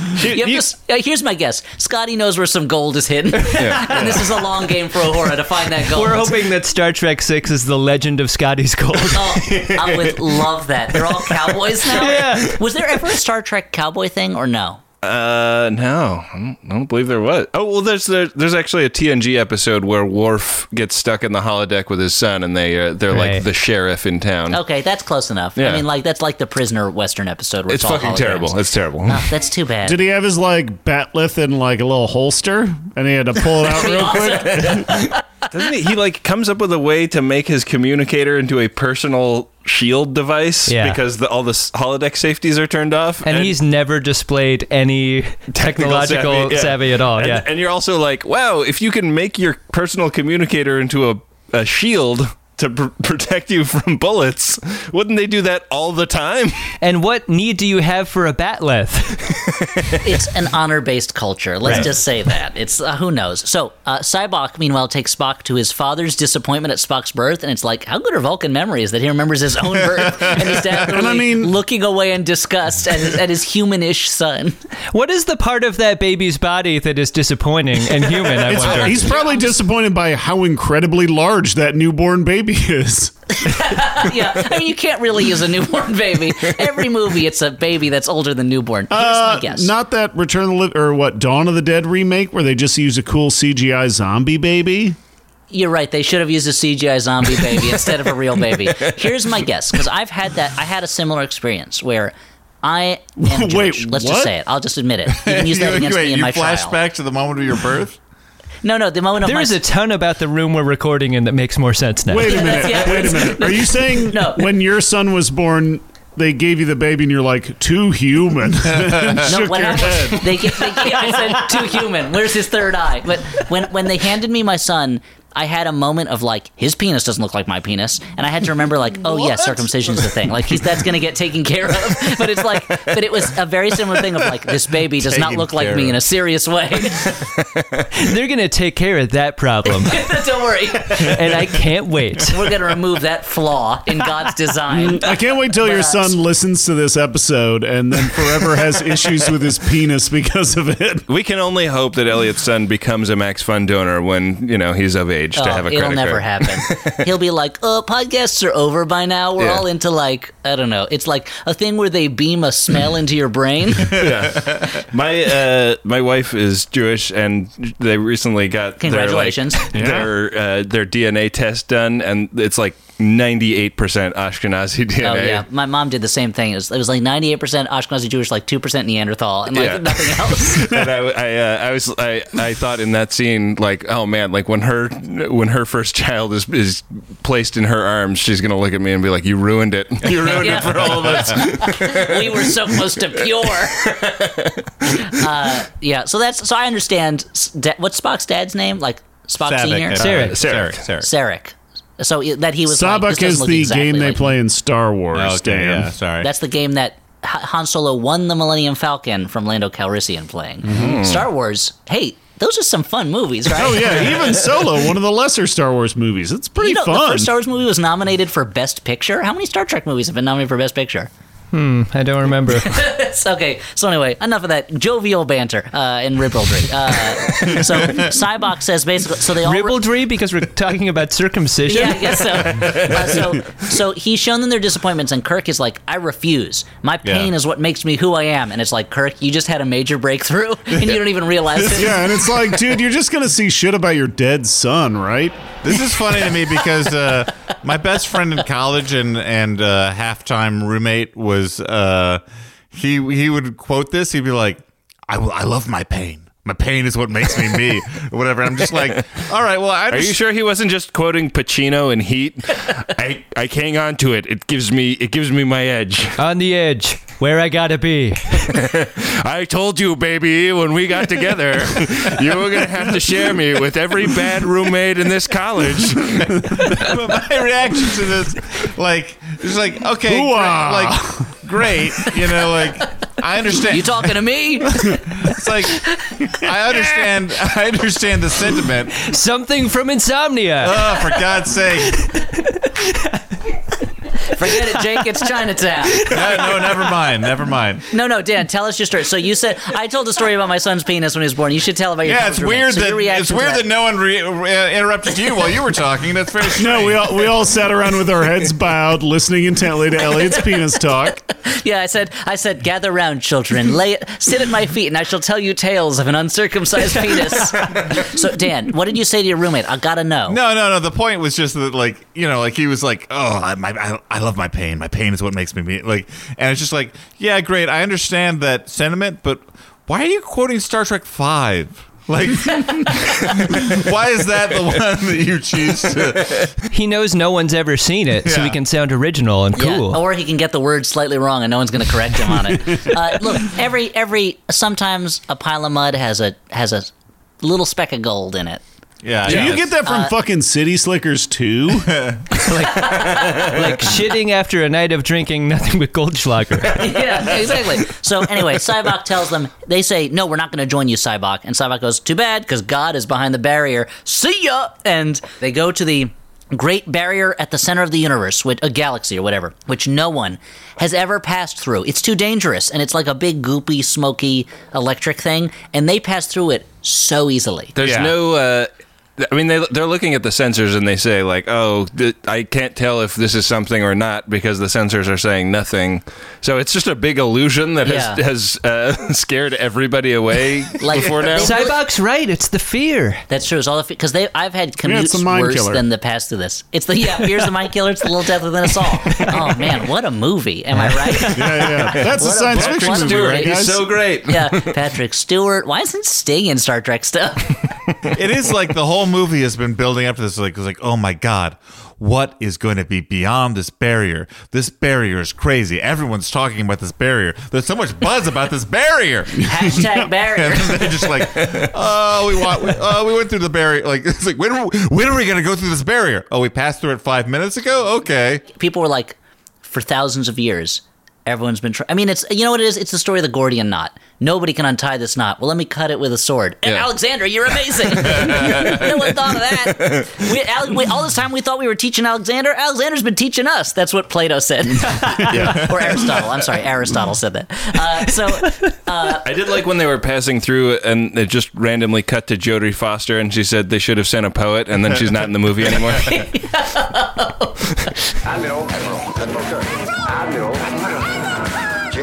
Here's my guess. Scotty knows where some gold is hidden. And this is a long game for Uhura to find that gold. We're hoping that Star Trek VI is the legend of Scotty's gold. I would love that. They're all cowboys now. Yeah. Was there ever a Star Trek cowboy thing or no? No, I don't believe there was. Oh, well, there's actually a TNG episode where Worf gets stuck in the holodeck with his son, and they're like the sheriff in town. Okay, that's close enough. Yeah. I mean, like, that's like the Prisoner Western episode. Where it's fucking holograms. Terrible. It's terrible. Oh, that's too bad. Did he have his like batleth in like a little holster, and he had to pull it out real quick? Doesn't he like comes up with a way to make his communicator into a personal shield device because all the holodeck safeties are turned off, and he's never displayed any technological savvy at all. And you're also like, wow, if you can make your personal communicator into a shield to protect you from bullets, wouldn't they do that all the time? And what need do you have for a batleth? It's an honor-based culture. Let's just say that. It's who knows. So Sybok, meanwhile, takes Spock to his father's disappointment at Spock's birth, and it's like, how good are Vulcan memories that he remembers his own birth? And he's definitely looking away in disgust at his human-ish son. What is the part of that baby's body that is disappointing and human, I wonder? He's probably disappointed by how incredibly large that newborn baby baby is. Yeah, I mean, you can't really use a newborn baby. Every movie, it's a baby that's older than newborn. Here's my guess. Not that Return of the Dawn of the Dead remake where they just use a cool CGI zombie baby. You're right. They should have used a CGI zombie baby instead of a real baby. Here's my guess, because I've had that. I had a similar experience where I am Jewish. Let's just say it. I'll just admit it. You can use that against me in my trial. You flash back to the moment of your birth? No, the moment of my... There is a ton about the room we're recording in that makes more sense now. Wait a minute. Are you saying when your son was born... They gave you the baby, and you're like, too human. Shook your head. I said, too human. Where's his third eye? But when they handed me my son, I had a moment of, like, his penis doesn't look like my penis. And I had to remember, like, yeah, circumcision's the thing. Like, that's going to get taken care of. But it's like, it was a very similar thing of, like, this baby does not look like me in a serious way. They're going to take care of that problem. Don't worry. And I can't wait. We're going to remove that flaw in God's design. I can't wait till your son listens to this episode and then forever has issues with his penis because of it. We can only hope that Elliot's son becomes a Max Fun donor when, he's of age. To have a credit card. It'll never happen. He'll be like, podcasts are over by now. We're all into, like, I don't know. It's like a thing where they beam a smell into your brain. Yeah. My wife is Jewish, and they recently got their DNA test done, and it's like 98% Ashkenazi DNA. Oh, yeah. My mom did the same thing. It was like 98% Ashkenazi Jewish, like 2% Neanderthal, and nothing else. And I thought in that scene, like, oh man, like when her first child is placed in her arms, she's going to look at me and be like, you ruined it. You ruined it for all of us. We were so close to pure. So I understand. What's Spock's dad's name? Like Spock Senior? Sarek. So that he was. Sybok is the game they play in Star Wars. Oh, okay, Dan. Yeah, sorry. That's the game that Han Solo won the Millennium Falcon from Lando Calrissian playing. Mm-hmm. Star Wars. Hey, those are some fun movies, right? Oh yeah, even Solo, one of the lesser Star Wars movies. It's pretty fun. The first Star Wars movie was nominated for Best Picture. How many Star Trek movies have been nominated for Best Picture? I don't remember. Okay, so anyway, enough of that jovial banter and ribaldry. So Sybok says basically... So they all ribaldry because we're talking about circumcision? Yeah, I guess so. So he's shown them their disappointments, and Kirk is like, I refuse. My pain is what makes me who I am. And it's like, Kirk, you just had a major breakthrough, and you don't even realize it. Yeah, and it's like, dude, you're just going to see shit about your dead son, right? This is funny to me because my best friend in college and half-time roommate was... he would quote this. He'd be like, I love my pain. My pain is what makes me me, or whatever. And I'm just like, all right, well, I just... Are you sure he wasn't just quoting Pacino in Heat? I hang on to it. It gives me my edge. On the edge, where I gotta be. I told you, baby, when we got together, you were gonna have to share me with every bad roommate in this college. But my reaction to this, like, it's like, okay, great, I understand. You talking to me? It's like, I understand the sentiment. Something from Insomnia. Oh, for God's sake. Forget it, Jake. It's Chinatown. No, never mind. No, Dan, tell us your story. So you said, I told a story about my son's penis when he was born. You should tell about your son's penis. Yeah, it's weird that no one interrupted you while you were talking. That's very strange. No, we all sat around with our heads bowed, listening intently to Elliot's penis talk. Yeah, I said, gather round, children. Sit at my feet, and I shall tell you tales of an uncircumcised penis. So, Dan, what did you say to your roommate? I gotta know. No. The point was just that, he was like, I love my pain. My pain is what makes me like, and it's just like, yeah, great. I understand that sentiment, but why are you quoting Star Trek V? Like, why is that the one that you choose to? He knows no one's ever seen it, so he can sound original and cool. Yeah, or he can get the word slightly wrong, and no one's going to correct him on it. Look, every sometimes a pile of mud has a little speck of gold in it. Yeah, do you get that from fucking City Slickers too? like shitting after a night of drinking nothing but Goldschlager. Yeah, exactly. So anyway, Sybok tells them, they say, no, we're not going to join you, Sybok. And Sybok goes, too bad, because God is behind the barrier. See ya! And they go to the Great Barrier at the center of the universe, a galaxy or whatever, which no one has ever passed through. It's too dangerous, and it's like a big, goopy, smoky, electric thing, and they pass through it so easily. There's no... I mean, they're looking at the sensors and they say, like, oh, I can't tell if this is something or not because the sensors are saying nothing. So it's just a big illusion that has scared everybody away like, before now. Sybok's right. It's the fear. That shows all the fear. Because I've had commutes worse than the past to this. It's the, fear's the mind killer. It's the little death within us all. Oh, man, what a movie. Am I right? Yeah. That's a science fiction movie, Stewart, right, guys? He's so great. Yeah, Patrick Stewart. Why isn't Sting in Star Trek stuff? It is like the whole movie has been building up to this. Like, oh my God, what is going to be beyond this barrier? This barrier is crazy. Everyone's talking about this barrier. There's so much buzz about this barrier. Hashtag barrier. And then they're just like, oh, we went through the barrier. Like, it's like, when are we going to go through this barrier? Oh, we passed through it 5 minutes ago? Okay. People were like, for thousands of years, everyone's been trying. I mean, it's, you know what it is? It's the story of the Gordian knot. Nobody can untie this knot. Well, let me cut it with a sword. And Alexander, you're amazing. No one thought of that. All this time we thought we were teaching Alexander. Alexander's been teaching us. That's what Plato said. Or Aristotle. I'm sorry, Aristotle said that. I did like when they were passing through and it just randomly cut to Jodie Foster and she said they should have sent a poet, and then she's not in the movie anymore. I know.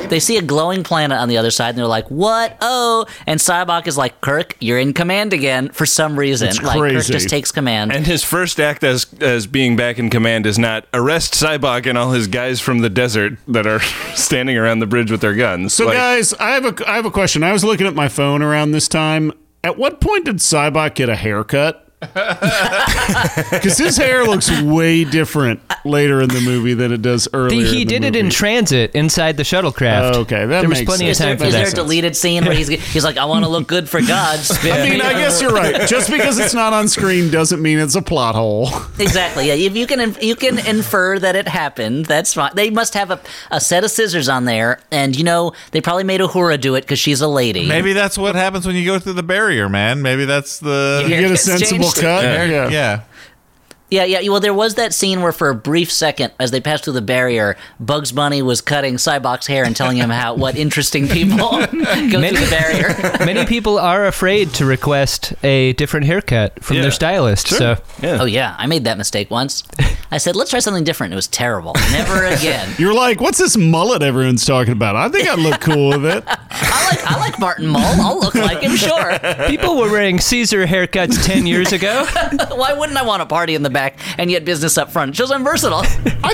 They see a glowing planet on the other side, and they're like, what? Oh! And Sybok is like, Kirk, you're in command again, for some reason. It's like, crazy. Kirk just takes command. And his first act as being back in command is not, arrest Sybok and all his guys from the desert that are standing around the bridge with their guns. So, like, guys, I have a question. I was looking at my phone around this time. At what point did Sybok get a haircut? Because his hair looks way different later in the movie than it does earlier. He did it in transit inside the shuttlecraft. Oh, okay, that there makes was plenty sense. Of time for that. Is there a deleted scene where he's like, "I want to look good for God"? I mean, I guess you're right. Just because it's not on screen doesn't mean it's a plot hole. Exactly. Yeah, if you can infer that it happened, that's fine. They must have a set of scissors on there, and they probably made Uhura do it because she's a lady. Maybe that's what happens when you go through the barrier, man. Maybe that's the you get a sensible. Cut. Yeah. Well, there was that scene where for a brief second, as they passed through the barrier, Bugs Bunny was cutting Sybok's hair and telling him what interesting people go through the barrier. Many people are afraid to request a different haircut from their stylist. Sure. So. Yeah. Oh, yeah. I made that mistake once. I said, let's try something different. It was terrible. Never again. You're like, what's this mullet everyone's talking about? I think I'd look cool with it. I like Martin Mull. I'll look like him, sure. People were wearing Caesar haircuts 10 years ago. Why wouldn't I want a party in the back and yet business up front? It shows I'm versatile. I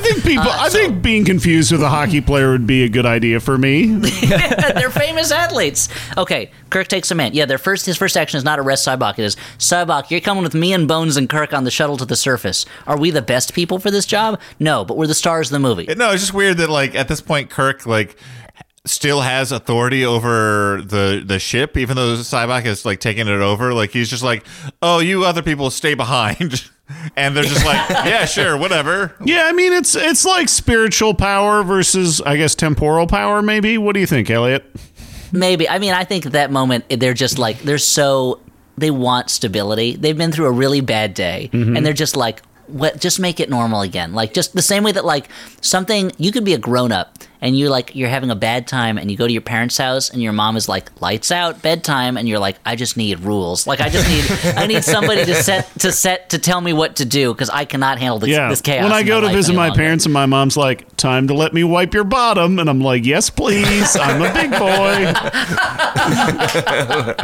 think being confused with a hockey player would be a good idea for me. They're famous athletes. Okay, Kirk takes a man. Yeah, his first action is not arrest Sybok. It is, Sybok, you're coming with me and Bones and Kirk on the shuttle to the surface. Are we the best people for this job? No, but we're the stars of the movie. No, it's just weird that at this point Kirk still has authority over the ship, even though Sybok is taking it over. He's just like, oh, you other people stay behind. And they're just like, yeah, sure, whatever. Yeah, I mean, it's like spiritual power versus, I guess, temporal power, maybe. What do you think, Elliot? Maybe. I mean, I think at that moment, they're just like, they want stability. They've been through a really bad day. Mm-hmm. And they're just like, what? Just make it normal again. Just the same way that something, you could be a grown-up and you're having a bad time and you go to your parents' house and your mom is like, lights out, bedtime, and you're like, I just need rules. I need somebody to tell me what to do because I cannot handle this chaos. When I go to visit my parents and my mom's like, time to let me wipe your bottom, and I'm like, yes please, I'm a big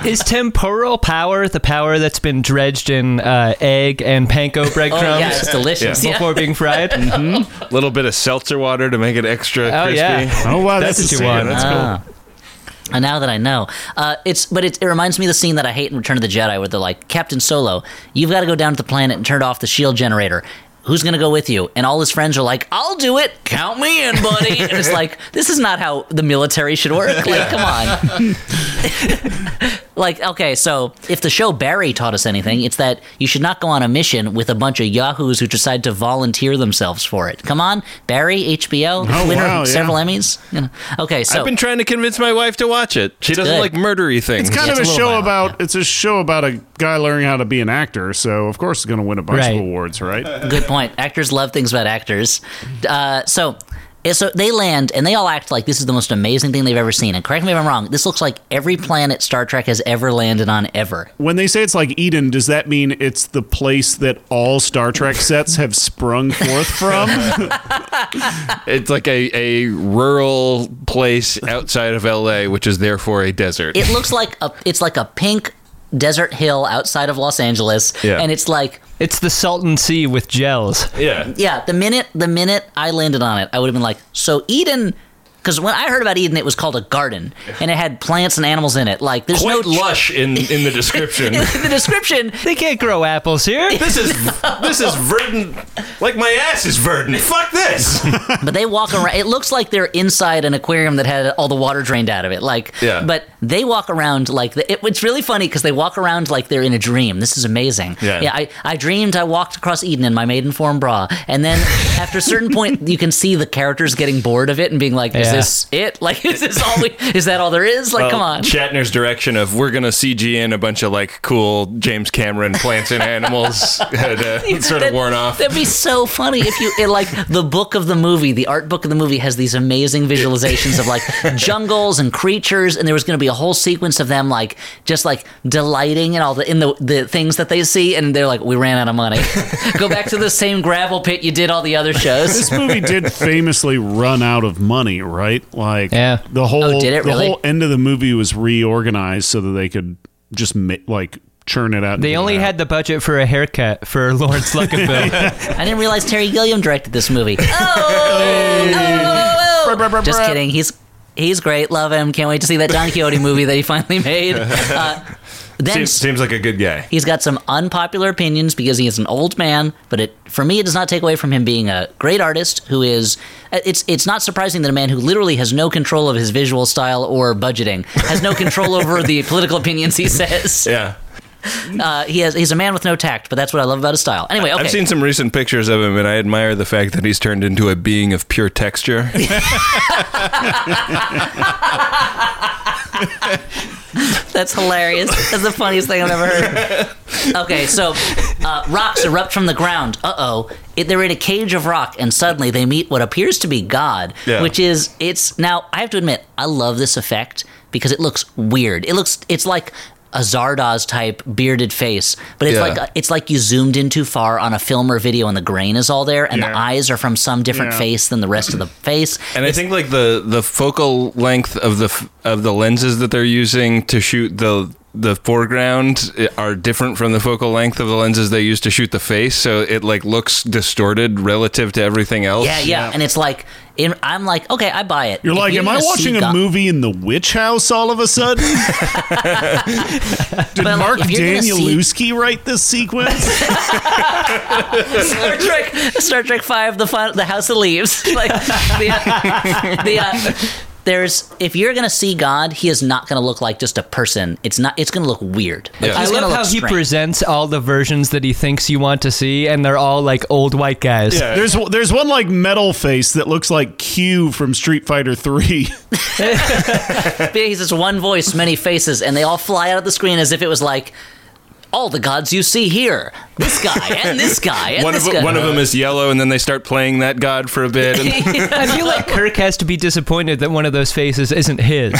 boy. Is temporal power the power that's been dredged in egg and panko breadcrumbs? Oh yeah, it's delicious. Yeah. Before being fried? Mm-hmm. A little bit of seltzer water to make it extra crispy. Yeah. Oh wow, that's what you want. That's cool. And now that I know, it reminds me of the scene that I hate in Return of the Jedi, where they're like, Captain Solo, you've got to go down to the planet and turn off the shield generator. Who's going to go with you? And all his friends are like, I'll do it. Count me in, buddy. And it's like, this is not how the military should work. Come on. Okay, so if the show Barry taught us anything, it's that you should not go on a mission with a bunch of yahoos who decide to volunteer themselves for it. Come on, Barry, HBO, winner of several Emmys. Okay, so I've been trying to convince my wife to watch it. She doesn't like murdery things. It's kind of a show violent, it's a show about a guy learning how to be an actor, so of course it's going to win a bunch of awards, right? Good point. Actors love things about actors. So So they land, and they all act like this is the most amazing thing they've ever seen. And correct me if I'm wrong, this looks like every planet Star Trek has ever landed on ever. When they say it's like Eden, does that mean it's the place that all Star Trek sets have sprung forth from? It's like a rural place outside of L.A., which is therefore a desert. It looks like it's like a pink desert hill outside of Los Angeles, and it's like... It's the Salton Sea with gels. Yeah. Yeah, the minute I landed on it, I would have been like, so Eden... Because when I heard about Eden, it was called a garden, and it had plants and animals in it. Like, there's quite no lush in the description. In the description, they can't grow apples here. This is verdant. Like my ass is verdant. Fuck this. But they walk around. It looks like they're inside an aquarium that had all the water drained out of it. Like, yeah. But they walk around like it's really funny because they walk around like they're in a dream. This is amazing. Yeah. I dreamed I walked across Eden in my maiden form bra, and then after a certain point, you can see the characters getting bored of it and being like. Yeah. Is this it? Like, is this all is that all there is? Like, well, come on. Shatner's direction of we're going to CG in a bunch of, like, cool James Cameron plants and animals had sort of worn off. That'd be so funny if the book of the movie, the art book of the movie has these amazing visualizations of, like, jungles and creatures, and there was going to be a whole sequence of them, like, just, like, delighting and all in the things that they see, and they're like, we ran out of money. Go back to the same gravel pit you did all the other shows. This movie did famously run out of money, right? Like, yeah. The whole end of the movie was reorganized so that they could just churn it out. They only had the budget for a haircut for Lawrence Luckenbill. Yeah. I didn't realize Terry Gilliam directed this movie. Oh! Just kidding. He's great. Love him. Can't wait to see that Don Quixote movie that he finally made. Seems like a good guy. He's got some unpopular opinions because he is an old man, but for me it does not take away from him being a great artist who is... It's not surprising that a man who literally has no control of his visual style or budgeting has no control over the political opinions he says. Yeah. He's a man with no tact, but that's what I love about his style. Anyway, okay. I've seen some recent pictures of him, and I admire the fact that he's turned into a being of pure texture. That's hilarious. That's the funniest thing I've ever heard. Okay, so rocks erupt from the ground. They're in a cage of rock, and suddenly they meet what appears to be God, which is... Now, I have to admit, I love this effect because it looks weird. It's like... a Zardoz type bearded face, but it's like you zoomed in too far on a film or video, and the grain is all there, and the eyes are from some different face than the rest of the face. And I think like the focal length of the lenses that they're using to shoot the foreground are different from the focal length of the lenses they use to shoot the face, so it like looks distorted relative to everything else. Yeah. And it's like. I'm like, okay, I buy it. You're like, am I watching a movie in the witch house all of a sudden? Did Mark Danielewski write this sequence? Star Trek V, the House of Leaves. Like if you're gonna see God, he is not gonna look like just a person. It's gonna look weird. Like, I love how strange. He presents all the versions that he thinks you want to see, and they're all like old white guys. Yeah. There's one like metal face that looks like Q from Street Fighter 3. He's just one voice, many faces, and they all fly out of the screen as if it was like. All the gods you see here. This guy and this guy and this guy. One of them is yellow, and then they start playing that god for a bit. And I feel like Kirk has to be disappointed that one of those faces isn't his.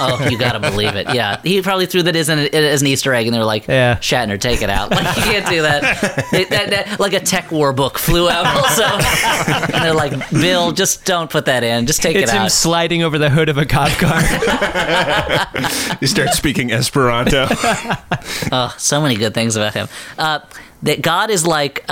Oh, you gotta believe it. Yeah, he probably threw that as an Easter egg, and they were like, Shatner, take it out. Like, you can't do that. That like a tech war book flew out also. And they're like, Bill, just don't put that in. Just take it out. It's him sliding over the hood of a cop car. You start speaking Esperanto. So many good things about him. That God is like,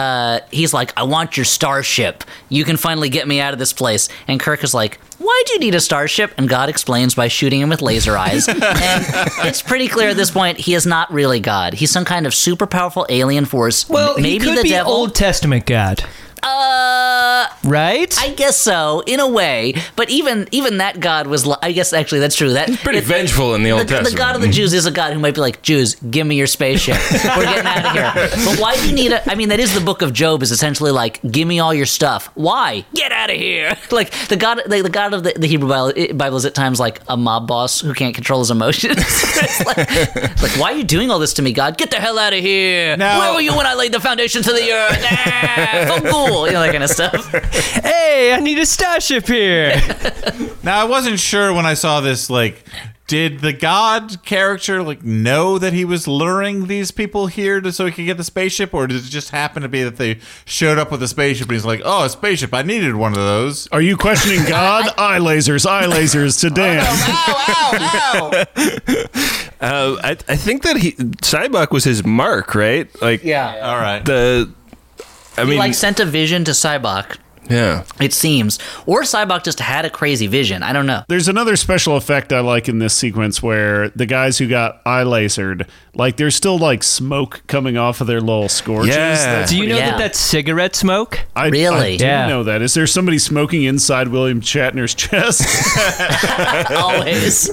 he's like, I want your starship. You can finally get me out of this place. And Kirk is like, why do you need a starship? And God explains by shooting him with laser eyes. And it's pretty clear at this point he is not really God. He's some kind of super powerful alien force. Well, maybe he could be the devil. Old Testament God. Right? I guess so, in a way. But even that God was... I guess, actually, that's true. He's pretty vengeful in the Old Testament. The God of the Jews is a God who might be like, Jews, give me your spaceship. We're getting out of here. But why do you need I mean, that is the book of Job, is essentially like, give me all your stuff. Why? Get out of here! Like, the God of the Hebrew Bible is at times like a mob boss who can't control his emotions. It's like, why are you doing all this to me, God? Get the hell out of here! Now, where were you when I laid the foundations of the earth? Nah, so cool! You know, that kind of stuff. Hey, I need a starship here. Now, I wasn't sure when I saw this, like, did the god character, like, know that he was luring these people here so he could get the spaceship? Or did it just happen to be that they showed up with a spaceship and he's like, oh, a spaceship, I needed one of those. Are you questioning God? Eye lasers to Dan. Ow. I think that Sybok was his mark, right? Like, yeah. All right. He sent a vision to Sybok. Yeah. It seems. Or Sybok just had a crazy vision. I don't know. There's another special effect I like in this sequence where the guys who got eye lasered, like, there's still, like, smoke coming off of their little scorches. Yeah. Do you know that that's cigarette smoke? I do know that. Is there somebody smoking inside William Shatner's chest? Always.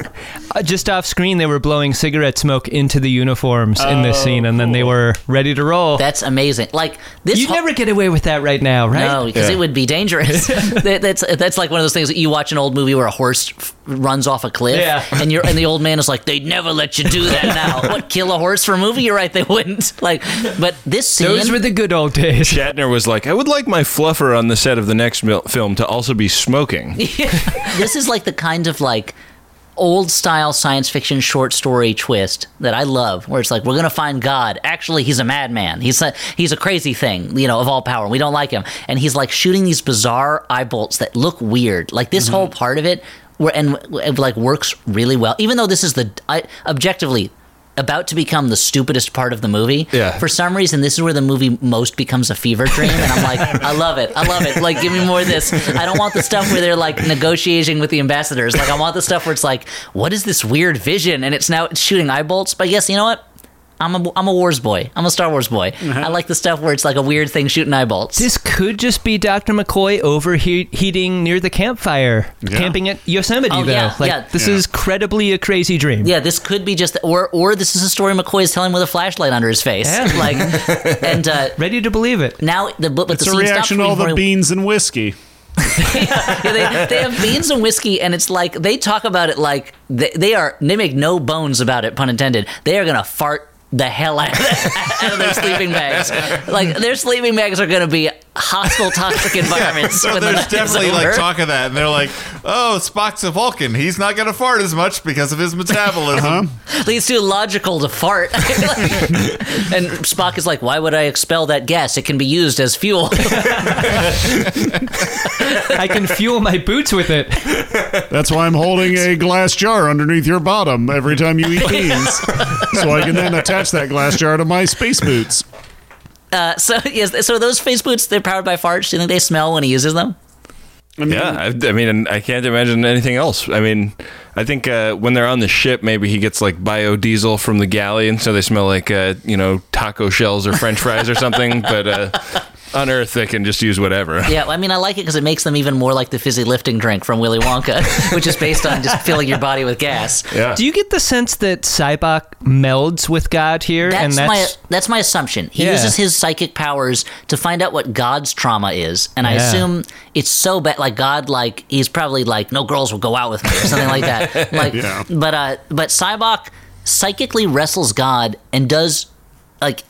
Just off screen, they were blowing cigarette smoke into the uniforms in this scene, and then they were ready to roll. That's amazing. Like, this, you never get away with that right now, right? No, because it would be dangerous. That's like one of those things that you watch an old movie where a horse runs off a cliff, and the old man is like, they'd never let you do that now. What, kill a horse for a movie? You're right, they wouldn't. Like, but this scene, those were the good old days. Shatner was like, I would like my fluffer on the set of the next film to also be smoking. Yeah. This is like the kind of, like, old style science fiction short story twist that I love, where it's like, we're gonna find God, actually he's a madman, he's a crazy thing, you know, of all power, we don't like him, and he's like shooting these bizarre eye bolts that look weird, like this whole part of it, and like works really well, even though this is objectively about to become the stupidest part of the movie. Yeah. For some reason, this is where the movie most becomes a fever dream, and I'm like, I love it. Like, give me more of this. I don't want the stuff where they're, like, negotiating with the ambassadors. Like, I want the stuff where it's like, what is this weird vision? And it's now shooting eye bolts. But yes, you know what? I'm a Wars boy. I'm a Star Wars boy. Mm-hmm. I like the stuff where it's like a weird thing shooting eye bolts. This could just be Dr. McCoy overheating near the campfire, camping at Yosemite, though. Yeah. Like, this is credibly a crazy dream. Yeah, this could be just, or this is a story McCoy is telling with a flashlight under his face. Yeah. Like, and ready to believe it. Now, but the scene stops to all the beans and whiskey. They have beans and whiskey, and it's like they talk about it like they make no bones about it, pun intended. They are gonna fart the hell out of their sleeping bags. Like, their sleeping bags are going to be hostile, toxic environments. So there's definitely, like, talk of that, and they're like, oh, Spock's a Vulcan. He's not going to fart as much because of his metabolism. Leads to illogical to fart. And Spock is like, why would I expel that gas? It can be used as fuel. I can fuel my boots with it. That's why I'm holding a glass jar underneath your bottom every time you eat beans. So I can then attack that glass jar to my space boots. So those space boots, they're powered by farts. Do you think they smell when he uses them? I mean, I can't imagine anything else. I mean, I think when they're on the ship, maybe he gets like biodiesel from the galley, and so they smell like taco shells or French fries or something. But on Earth, they can just use whatever. Yeah, I mean, I like it because it makes them even more like the fizzy lifting drink from Willy Wonka, which is based on just filling your body with gas. Yeah. Do you get the sense that Sybok melds with God here? That's my assumption. He uses his psychic powers to find out what God's trauma is, and I assume it's so bad. Like God, like he's probably like, no girls will go out with me or something like that. Like, but Sybok psychically wrestles God and does, like,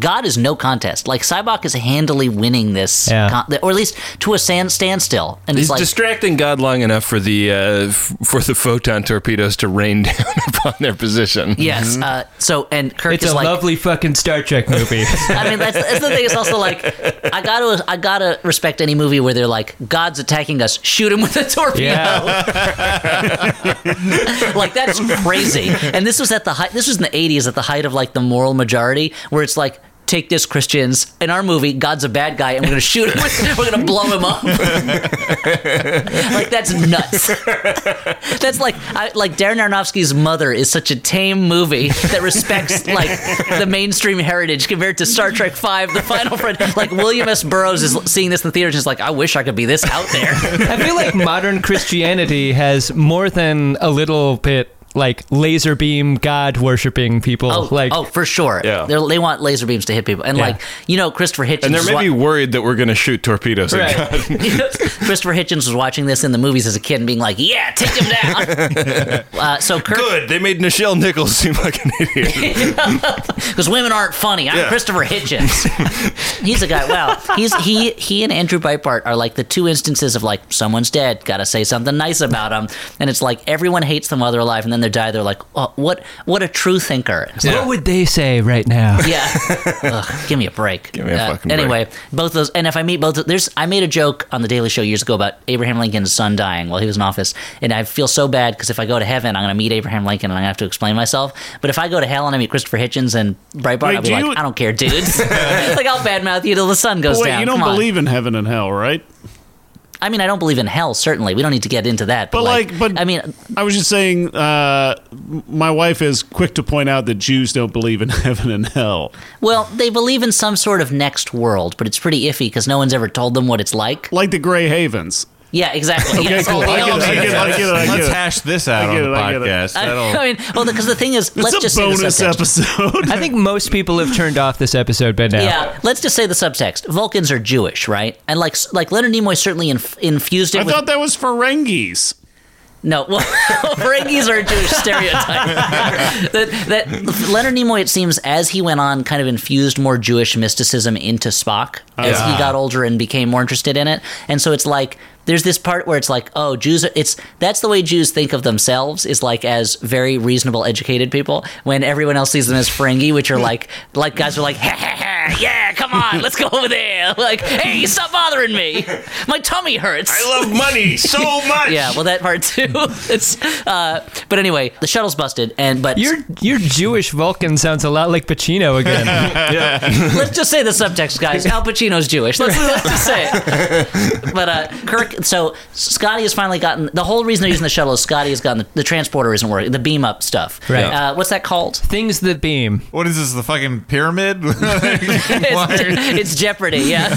God is no contest. Like, Sybok is handily winning this, or at least to a standstill. And he's like, distracting God long enough for the for the photon torpedoes to rain down upon their position. Yes. Mm-hmm. And Kirk is like, it's a lovely fucking Star Trek movie. I mean, that's the thing. It's also like, I gotta respect any movie where they're like, God's attacking us, shoot him with a torpedo. Yeah. Like, that's crazy. And this was at the height. This was in the '80s, at the height of like the moral majority, where it's like, take this, Christians. In our movie, God's a bad guy, and we're going to shoot him. We're going to blow him up. Like, that's nuts. That's like, Darren Aronofsky's Mother is such a tame movie that respects, like, the mainstream heritage compared to Star Trek V, The Final Frontier. Like, William S. Burroughs is seeing this in the theater, and he's like, I wish I could be this out there. I feel like modern Christianity has more than a little bit like laser beam god worshipping people. Oh, for sure. Yeah. They want laser beams to hit people, and Christopher Hitchens. And they're maybe worried that we're going to shoot torpedoes. Right. At God. Christopher Hitchens was watching this in the movies as a kid and being like, "Yeah, take him down." So Kirk, good. They made Nichelle Nichols seem like an idiot because women aren't funny. I'm Christopher Hitchens. He's a guy. Wow. He and Andrew Breitbart are like the two instances of like someone's dead, gotta say something nice about him, and it's like everyone hates them while they're alive, and then they die. They're like, oh, what a true thinker. Yeah. What would they say right now? Yeah. Ugh, give me a break. Give me a fucking break. Anyway, both those, and if I meet both, I made a joke on The Daily Show years ago about Abraham Lincoln's son dying while he was in office, and I feel so bad because if I go to heaven, I'm going to meet Abraham Lincoln and I'm going to have to explain myself. But if I go to hell and I meet Christopher Hitchens and Breitbart, I'll be like, I don't care, dude. Like, I'll badmouth you till the sun goes down. You don't believe in heaven and hell, right? I mean, I don't believe in hell, certainly. We don't need to get into that. But I mean, I was just saying, my wife is quick to point out that Jews don't believe in heaven and hell. Well, they believe in some sort of next world, but it's pretty iffy because no one's ever told them what it's like. Like the Grey Havens. Yeah, exactly. Okay, yes, cool. Let's hash this out on the podcast. I mean, well, because the thing is, let's just say the subtext. It's a bonus episode. I think most people have turned off this episode by now. Yeah, let's just say the subtext. Vulcans are Jewish, right? And like Leonard Nimoy certainly infused it with... I thought that was Ferengis. No, well, Ferengis are a Jewish stereotype. that Leonard Nimoy, it seems, as he went on, kind of infused more Jewish mysticism into Spock as he got older and became more interested in it. And so it's like... There's this part where it's like, oh, Jews are, that's the way Jews think of themselves, is like as very reasonable, educated people, when everyone else sees them as Ferengi, which are like guys who are like, ha, ha, ha, yeah, come on, let's go over there. Like, hey, stop bothering me. My tummy hurts. I love money so much. Yeah, well, that part too. It's, but anyway, the shuttle's busted, but your Jewish Vulcan sounds a lot like Pacino again. Yeah. Let's just say the subtext, guys. Al Pacino's Jewish. Let's just say it. But Kirk. So Scotty has finally gotten... The whole reason they're using the shuttle is Scotty has gotten... The transporter isn't working. The beam-up stuff. Right. What's that called? Things that beam. What is this, the fucking pyramid? It's Jeopardy, yeah.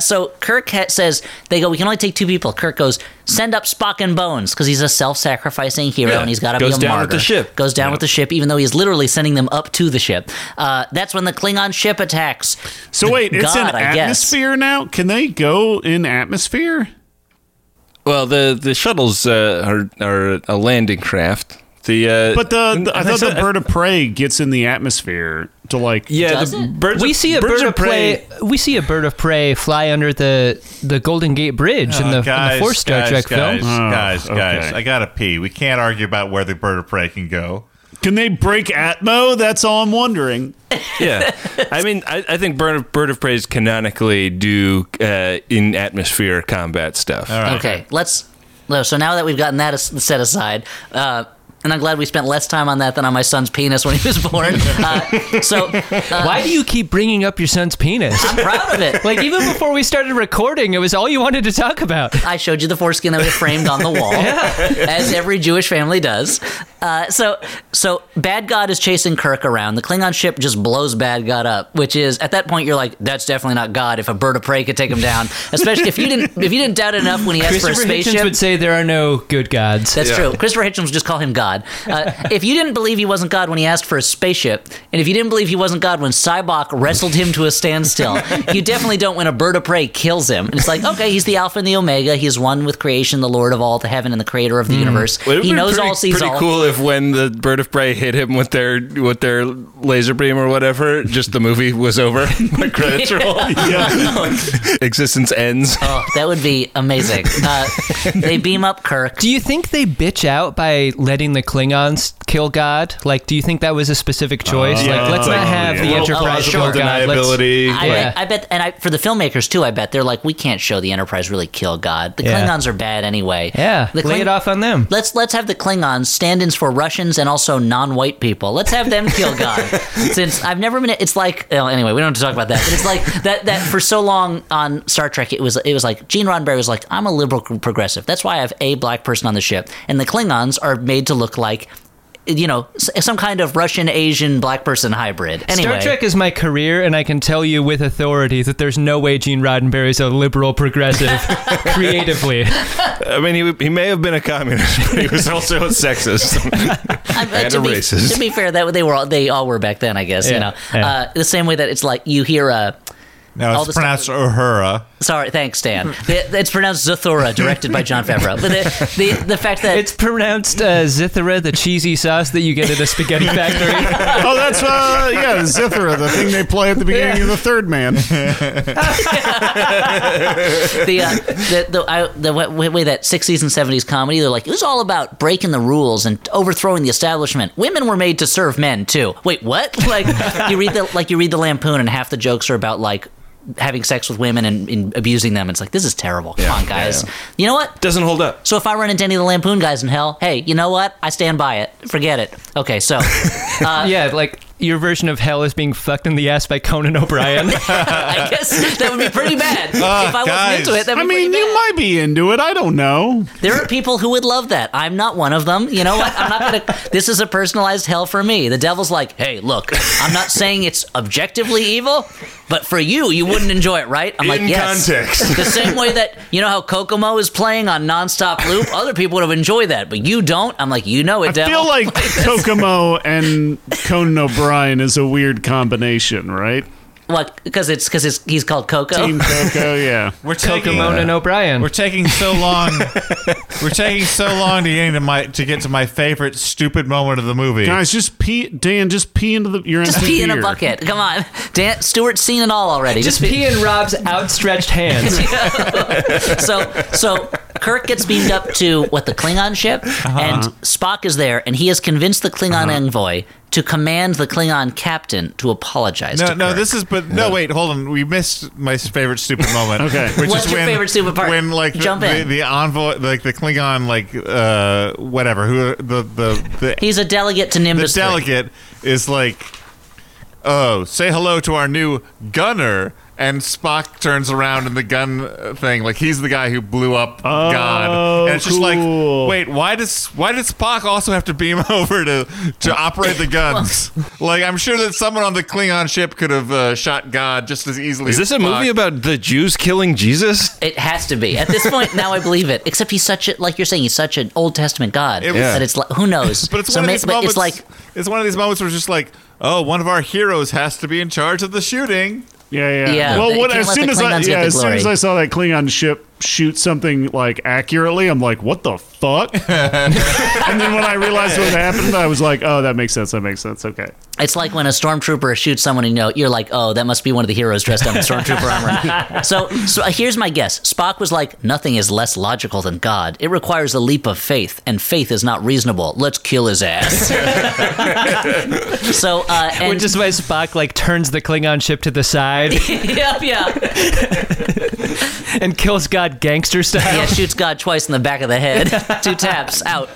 So Kirk says, they go, we can only take two people. Kirk goes, send up Spock and Bones, because he's a self-sacrificing hero and he's got to be a martyr. Goes down with the ship. Goes down with the ship, even though he's literally sending them up to the ship. That's when the Klingon ship attacks. So wait, it's in atmosphere now? Can they go in atmosphere? Well, the shuttles are a landing craft. I thought the bird of prey gets in the atmosphere to like... Yeah, we see a bird of prey fly under the Golden Gate Bridge in the fourth Star Trek film. Guys, I gotta pee. We can't argue about where the bird of prey can go. Can they break Atmo? That's all I'm wondering. Yeah. I mean, I think Bird of Prey canonically do in-atmosphere combat stuff. All right. Okay, so now that we've gotten that set aside... and I'm glad we spent less time on that than on my son's penis when he was born. Why do you keep bringing up your son's penis? I'm proud of it. Like, even before we started recording, it was all you wanted to talk about. I showed you the foreskin that we framed on the wall, as every Jewish family does. So Bad God is chasing Kirk around. The Klingon ship just blows Bad God up, which is, at that point, you're like, that's definitely not God if a bird of prey could take him down. Especially if you didn't doubt it enough when he asked for a spaceship. Christopher Hitchens would say there are no good gods. That's true. Christopher Hitchens would just call him God. If you didn't believe he wasn't God when he asked for a spaceship, and if you didn't believe he wasn't God when Sybok wrestled him to a standstill, you definitely don't when a bird of prey kills him. And it's like, okay, he's the Alpha and the Omega. He's one with creation, the Lord of all, the heaven, and the creator of the universe. Well, he knows all, sees all. Pretty cool if when the bird of prey hit him with their laser beam or whatever, just the movie was over. My credits roll. Yeah. Existence ends. Oh, that would be amazing. They beam up Kirk. Do you think they bitch out by letting the Klingons kill God? Like, do you think that was a specific choice? Let's not have the Enterprise kill God. Deniability. I bet, for the filmmakers too, I bet they're like, we can't show the Enterprise really kill God. The Klingons are bad anyway. Yeah, lay it off on them. Let's have the Klingons stand-ins for Russians and also non-white people. Let's have them kill God. Since I've never been, it's like, well, anyway, we don't have to talk about that. But it's like that for so long on Star Trek, it was like Gene Roddenberry was like, I'm a liberal progressive. That's why I have a black person on the ship, and the Klingons are made to look like you know, some kind of Russian-Asian black person hybrid. Anyway. Star Trek is my career, and I can tell you with authority that there's no way Gene Roddenberry is a liberal progressive creatively. I mean, he may have been a communist, but he was also a sexist and a racist. To be fair, that they all were back then, I guess. Yeah, you know, the same way that it's like you hear a. No, it's pronounced Uhura. Sorry, thanks, Dan. It's pronounced Zathura, directed by Jon Favreau. But the fact that... It's pronounced Zathura, the cheesy sauce that you get at a spaghetti factory. Oh, that's, Zathura, the thing they play at the beginning of The Third Man. The way that 60s and 70s comedy, they're like, it was all about breaking the rules and overthrowing the establishment. Women were made to serve men, too. Wait, what? Like, you read the Lampoon and half the jokes are about, like, having sex with women and abusing them. It's like, this is terrible. Come on, guys. Yeah. You know what? Doesn't hold up. So if I run into any of the Lampoon guys in hell, hey, you know what? I stand by it. Forget it. Okay, so... yeah, like... Your version of hell is being fucked in the ass by Conan O'Brien. I guess that would be pretty bad. If I wasn't into it, that would be pretty bad. You might be into it. I don't know. There are people who would love that. I'm not one of them. You know what? I'm not going to... This is a personalized hell for me. The devil's like, hey, look, I'm not saying it's objectively evil, but for you, you wouldn't enjoy it, right? I'm like, yes. In context. The same way that, you know how Kokomo is playing on nonstop loop? Other people would have enjoyed that, but you don't. I'm like, you know it, devil. I feel like Kokomo and Conan O'Brien is a weird combination, right? What? Because he's called Coco. Team Coco, yeah. We're taking Kokomo and O'Brien. We're taking so long. to get to my favorite stupid moment of the movie. Guys, just pee, Dan. Just pee into the. You're just pee in a bucket. Come on, Dan. Stuart's seen it all already. Just pee in Rob's outstretched hands. So Kirk gets beamed up to the Klingon ship, and Spock is there, and he has convinced the Klingon envoy to command the Klingon captain to apologize to Kirk. Wait, hold on. We missed my favorite stupid moment. Okay. Favorite stupid part? When, the envoy, the Klingon, he's a delegate to Nimbus 3. The delegate is like, oh, say hello to our new gunner. And Spock turns around in the gun thing, like he's the guy who blew up God. And it's just wait, why does Spock also have to beam over to operate the guns? Like, I'm sure that someone on the Klingon ship could have shot God just as easily. Is this a movie about the Jews killing Jesus? It has to be. At this point, now I believe it. Except he's such a, like you're saying, he's such an Old Testament God that it's like, who knows? But it's one of these moments where it's just like, oh, one of our heroes has to be in charge of the shooting. Yeah. Well, as soon as I saw that Klingon ship shoot something accurately, I'm like, what the fuck? And then when I realized what happened, I was like, oh, that makes sense. Okay. It's like when a stormtrooper shoots someone, you're like, oh, that must be one of the heroes dressed up in stormtrooper armor. So here's my guess. Spock was like, nothing is less logical than God. It requires a leap of faith, and faith is not reasonable. Let's kill his ass. Which is why Spock turns the Klingon ship to the side. Yeah. And kills God gangster style. Yeah, shoots God twice in the back of the head. 2 taps, out.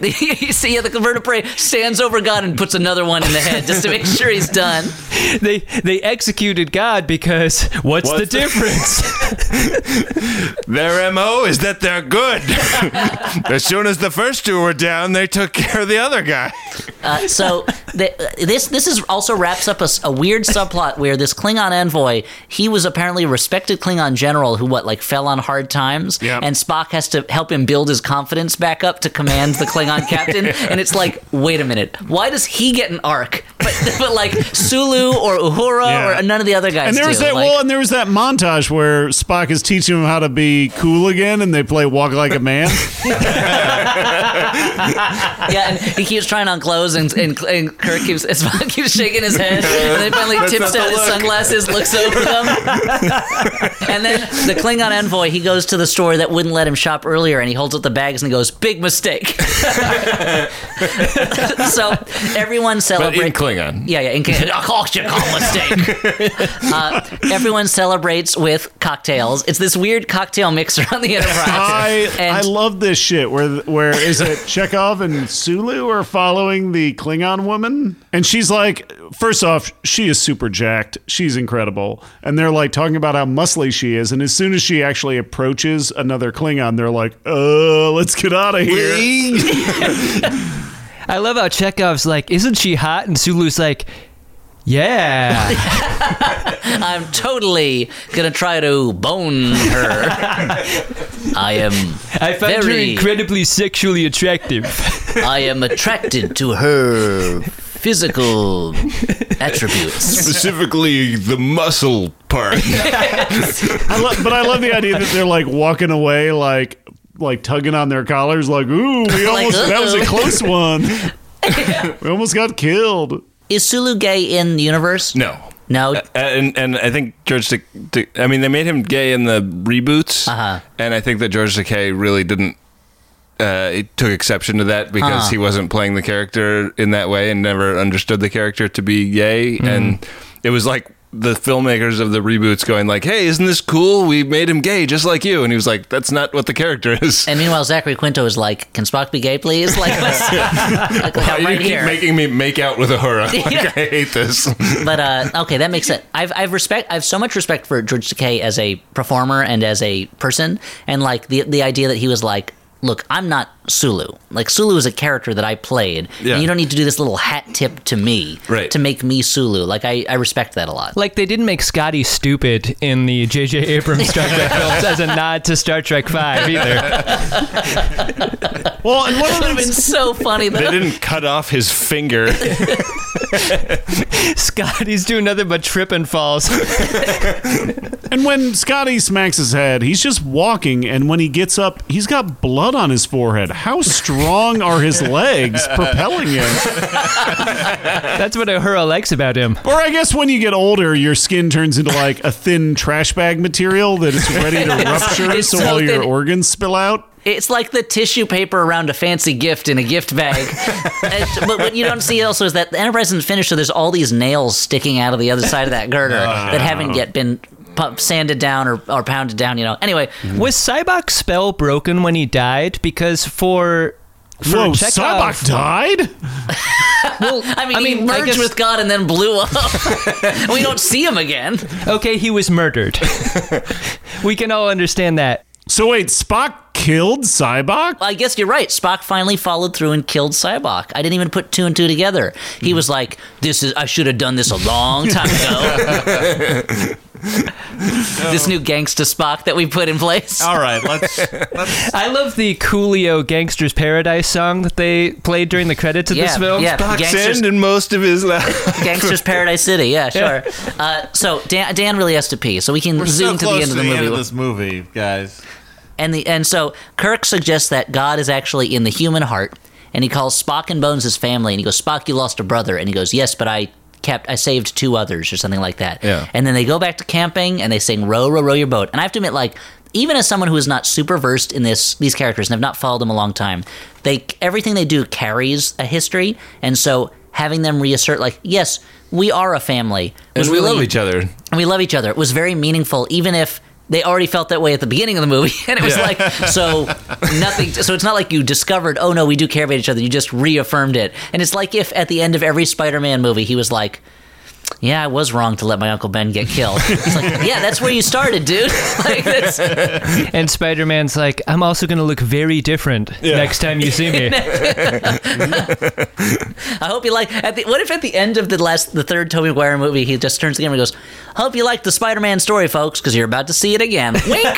You see how the vertebrae stands over God and puts another one in the head just to make sure he's done. They executed God because what's the difference? Their MO is that they're good. As soon as the first two were down, they took care of the other guy. This also wraps up a weird subplot where this Klingon envoy, he was apparently a respected Klingon general who fell on hard times, and Spock has to help him build his confidence back up to command the Klingon captain, and it's like, wait a minute, why does he get an arc? But Sulu or Uhura or none of the other guys. And there was that montage where Spock is teaching him how to be cool again, and they play Walk Like a Man. Yeah, and he keeps trying on clothes, and Spock keeps shaking his head, and then finally tips down his sunglasses, looks over them, and then the Klingon envoy, he goes to the store that wouldn't let him shop earlier, and he holds up the bags and he goes, big mistake. So everyone celebrates. But in Klingon. Yeah, in Klingon. I call you mistake. Everyone celebrates with cocktails. It's this weird cocktail mixer on the Enterprise. I love this shit. Where is it? Chekov and Sulu are following the Klingon woman, and she's like, first off, she is super jacked. She's incredible, and they're talking about how muscly she is. And as soon as she actually approaches another Klingon, they're like, let's get out of here. I love how Chekov's like, isn't she hot? And Sulu's like, yeah. I'm totally going to try to bone her. I found her incredibly sexually attractive. I am attracted to her physical attributes. Specifically, the muscle part. I love the idea that they're like walking away, like tugging on their collars, like, ooh, we almost, that was a close one. We almost got killed. Is Sulu gay in the universe? No. And I think George Takei... I mean, they made him gay in the reboots, and I think that George Takei really didn't... He took exception to that because he wasn't playing the character in that way and never understood the character to be gay. Mm-hmm. And it was like the filmmakers of the reboots going like, hey, isn't this cool? We made him gay just like you. And he was like, that's not what the character is. And meanwhile, Zachary Quinto is like, can Spock be gay, please? Like, why do you keep making me make out with Uhura? Like, I hate this. But, okay, that makes sense. I have so much respect for George Takei as a performer and as a person. And, like, the idea that he was like, look, I'm not Sulu. Like, Sulu is a character that I played. Yeah. And you don't need to do this little hat tip to me to make me Sulu. Like, I respect that a lot. Like, they didn't make Scotty stupid in the J.J. Abrams Star Trek films as a nod to Star Trek V either. Well, and what would have been so funny, though. They didn't cut off his finger. Scotty's doing nothing but trip and falls. And when Scotty smacks his head, he's just walking, and when he gets up, he's got blood on his forehead. How strong are his legs propelling him? That's what Uhura likes about him. Or I guess when you get older, your skin turns into like a thin trash bag material that is ready to rupture, so all your organs spill out. It's like the tissue paper around a fancy gift in a gift bag. But what you don't see also is that the Enterprise isn't finished, so there's all these nails sticking out of the other side of that girder that haven't yet been sanded down or pounded down, you know. Anyway. Was Sybok's spell broken when he died? Because for Chekov... Sybok died? Well, I mean, he merged with God and then blew up. We don't see him again. Okay, he was murdered. We can all understand that. So wait, Spock killed Sybok? I guess you're right. Spock finally followed through and killed Sybok. I didn't even put two and two together. He was like, I should have done this a long time ago. This new gangsta Spock that we put in place. All right, let's. I love the Coolio Gangster's Paradise song that they played during the credits of this film. Yeah, Spock's end and most of his life. Gangster's Paradise City, yeah, sure. Yeah. So Dan really has to pee, so we can zoom to the end of the movie. We're so close to the end of this movie, guys. And so Kirk suggests that God is actually in the human heart, and he calls Spock and Bones his family, and he goes, Spock, you lost a brother. And he goes, yes, but I saved two others or something like that. Yeah. And then they go back to camping and they sing Row, Row, Row Your Boat. And I have to admit, like, even as someone who is not super versed in these characters and have not followed them a long time, everything they do carries a history. And so having them reassert, like, yes, we are a family. And we love each other. And we love each other. It was very meaningful, even if they already felt that way at the beginning of the movie. And it was like, so it's not like you discovered, oh no, we do care about each other. You just reaffirmed it. And it's like if at the end of every Spider-Man movie, he was like, yeah, I was wrong to let my Uncle Ben get killed. It's like, yeah, that's where you started, dude. Like this. And Spider-Man's like, I'm also going to look very different next time you see me. I hope you like... what if at the end of the third Tobey Maguire movie, he just turns to the camera and goes, I hope you like the Spider-Man story, folks, because you're about to see it again. Wink!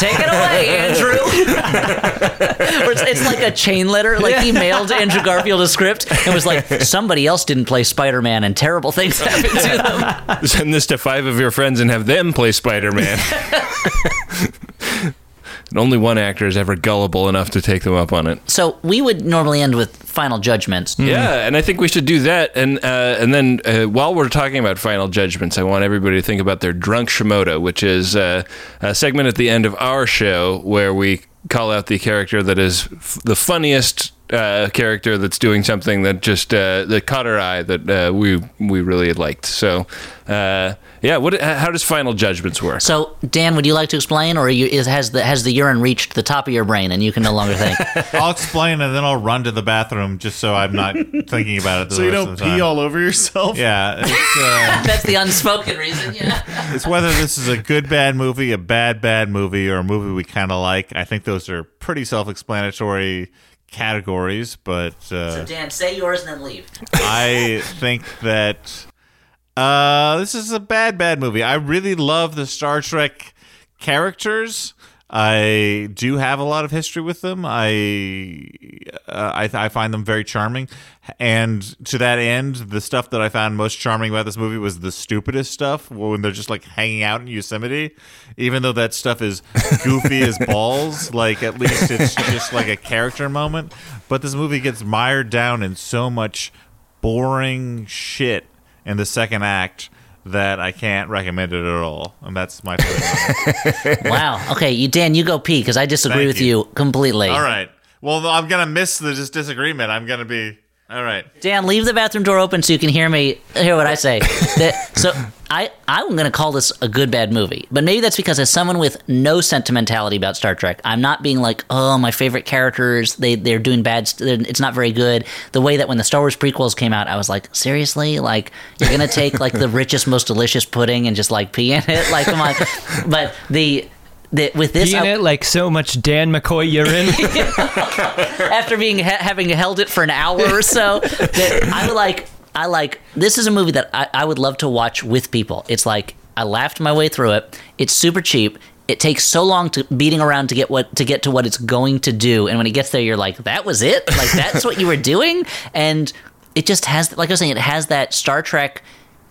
Take it away, Andrew! Or it's like a chain letter. Like, he mailed Andrew Garfield a script and was like, somebody else didn't play Spider-Man and terrible things happened. Send this to 5 of your friends and have them play Spider-Man. And only one actor is ever gullible enough to take them up on it. So we would normally end with final judgments. Yeah, and I think we should do that. And then while we're talking about final judgments, I want everybody to think about their Drunk Shimoda, which is a segment at the end of our show where we call out the character that is the funniest character that's doing something that just that caught our eye, that we really liked. So how does final judgments work? So Dan, would you like to explain, or has the urine reached the top of your brain and you can no longer think? I'll explain and then I'll run to the bathroom just so I'm not thinking about it the so rest you don't of the pee time. All over yourself. Yeah, it's, that's the unspoken reason. Yeah, it's whether this is a good bad movie, a bad bad movie, or a movie we kind of like. I think those are pretty self-explanatory categories, but... So, Dan, say yours and then leave. I think that this is a bad, bad movie. I really love the Star Trek characters. I do have a lot of history with them. I find them very charming. And to that end, the stuff that I found most charming about this movie was the stupidest stuff, when they're just like hanging out in Yosemite, even though that stuff is goofy as balls. Like, at least it's just like a character moment. But this movie gets mired down in so much boring shit in the second act that I can't recommend it at all. And that's my favorite. Wow. Okay, Dan, you go pee, because I disagree with you completely. All right. Well, I'm going to miss this disagreement. I'm going to be... All right. Dan, leave the bathroom door open so you can hear what I say. I'm going to call this a good, bad movie. But maybe that's because as someone with no sentimentality about Star Trek, I'm not being like, oh, my favorite characters, they're doing bad, it's not very good. The way that when the Star Wars prequels came out, I was like, seriously? Like, you're going to take like the richest, most delicious pudding and just like pee in it? Like, come on. But with this, it like so much Dan McCoy urine. After having held it for an hour or so, that I this is a movie that I would love to watch with people. It's like I laughed my way through it. It's super cheap. It takes so long to beating around to get to what it's going to do, and when it gets there, you're like, that was it. Like, that's what you were doing, and it just has, like I was saying, it has that Star Trek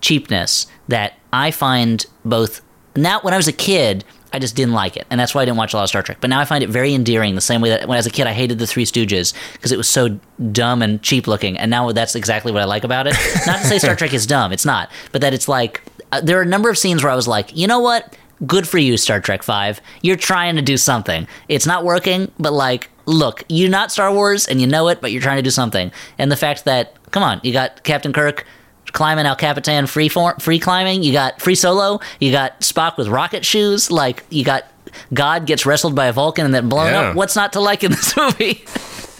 cheapness that I find both now when I was a kid. I just didn't like it, and that's why I didn't watch a lot of Star Trek. But now I find it very endearing, the same way that when I was a kid I hated the Three Stooges because it was so dumb and cheap looking, and now that's exactly what I like about it. Not to say Star Trek is dumb, it's not, but that it's like, there are a number of scenes where I was like, you know what? Good for you, Star Trek V. You're trying to do something. It's not working, but like, look, you're not Star Wars, and you know it, but you're trying to do something. And the fact that, come on, you got Captain Kirk climbing El Capitan free climbing, you got free solo, you got Spock with rocket shoes, like, you got God gets wrestled by a Vulcan and then blown up. What's not to like in this movie?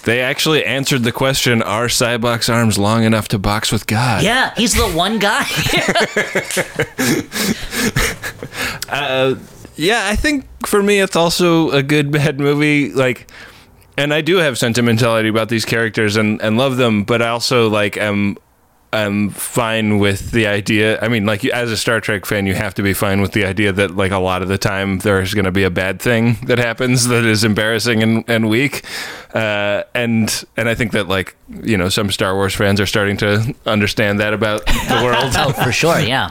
They actually answered the question, are Sybok's arms long enough to box with God? Yeah, he's the one guy. Yeah, I think for me it's also a good, bad movie. Like, and I do have sentimentality about these characters and love them, but I also like I'm fine with the idea. I mean, like, as a Star Trek fan, you have to be fine with the idea that, like, a lot of the time there's going to be a bad thing that happens that is embarrassing and weak. And I think that, like, you know, some Star Wars fans are starting to understand that about the world. Oh, for sure, yeah.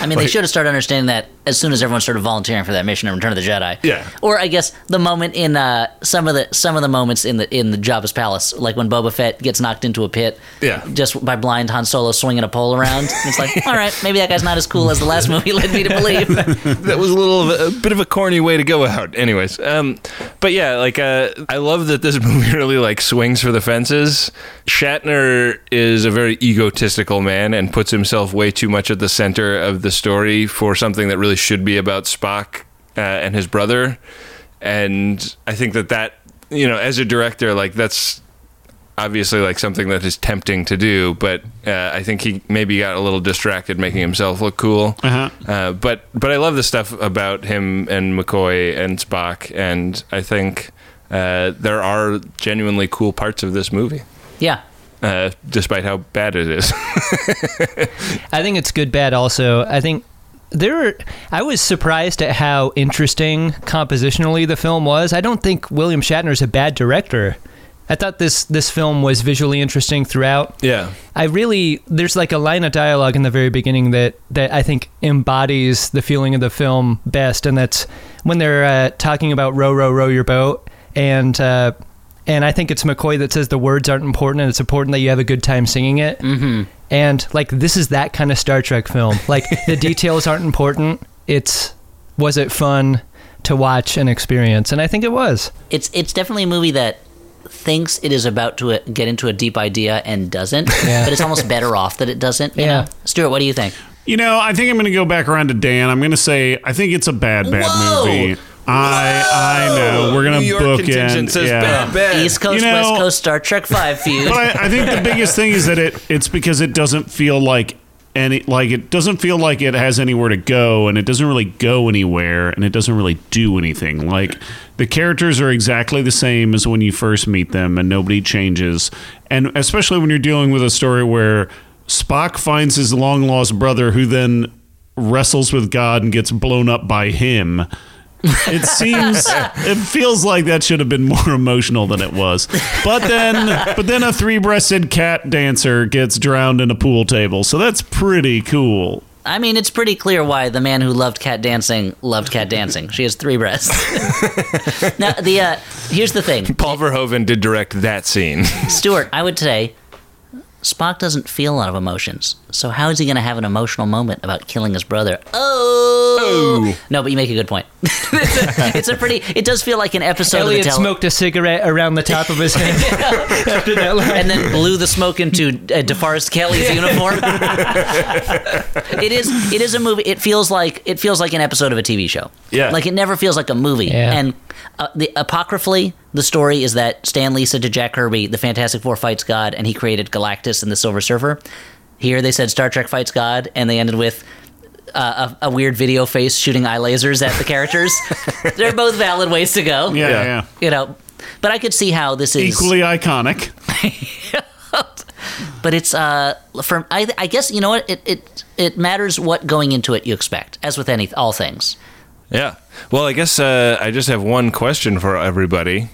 I mean, like, they should have started understanding that as soon as everyone started volunteering for that mission in Return of the Jedi. Yeah. Or I guess the moment in some of the moments in the Jabba's palace, like when Boba Fett gets knocked into a pit. Yeah. Just by blind Han Solo swinging a pole around. It's like, all right, maybe that guy's not as cool as the last movie led me to believe. That was a bit of a corny way to go out. Anyways, but yeah, like I love that this movie really like swings for the fences. Shatner is a very egotistical man and puts himself way too much at the center of the story for something that really should be about Spock and his brother. And I think that, you know, as a director, like, that's obviously like something that is tempting to do, but I think he maybe got a little distracted making himself look cool. Uh-huh. But I love the stuff about him and McCoy and Spock, and I think there are genuinely cool parts of this movie. Yeah. Despite how bad it is. I think it's good, bad also. I think I was surprised at how interesting compositionally the film was. I don't think William Shatner's a bad director. I thought this film was visually interesting throughout. Yeah. There's like a line of dialogue in the very beginning that I think embodies the feeling of the film best, and that's when they're talking about row, row, row your boat, and I think it's McCoy that says the words aren't important, and it's important that you have a good time singing it. Mm-hmm. And, like, this is that kind of Star Trek film. Like, the details aren't important. Was it fun to watch and experience? And I think it was. It's definitely a movie that thinks it is about to get into a deep idea and doesn't. Yeah. But it's almost better off that it doesn't. You know? Stuart, what do you think? You know, I think I'm going to go back around to Dan. I'm going to say I think it's a bad movie. I know. We're going to book it. Yeah. East Coast, West Coast, Star Trek V feud. But I think the biggest thing is that it's because it doesn't feel like and it doesn't feel like it has anywhere to go, and it doesn't really go anywhere, and it doesn't really do anything. Like, the characters are exactly the same as when you first meet them, and nobody changes. And especially when you're dealing with a story where Spock finds his long-lost brother, who then wrestles with God and gets blown up by him. It feels like that should have been more emotional than it was. But then a three-breasted cat dancer gets drowned in a pool table. So that's pretty cool. I mean, it's pretty clear why the man who loved cat dancing loved cat dancing. She has three breasts. Now, here's the thing. Paul Verhoeven did direct that scene. Stuart, I would say Spock doesn't feel a lot of emotions. So how is he going to have an emotional moment about killing his brother? Oh! No, but you make a good point. It does feel like an episode Elliot of the smoked a cigarette around the top of his head after that line. And then blew the smoke into DeForest Kelley's uniform. It is a movie. It feels like an episode of a TV show. Yeah. Like, it never feels like a movie. Yeah. And apocryphally, the story is that Stan Lee said to Jack Kirby, the Fantastic Four fights God, and he created Galactus and the Silver Surfer. Here they said Star Trek fights God, and they ended with a weird video face shooting eye lasers at the characters. They're both valid ways to go. Yeah. You know, but I could see how this is equally iconic. But it's I guess, you know what, it matters what going into it you expect, as with all things. Yeah. Well, I guess I just have one question for everybody.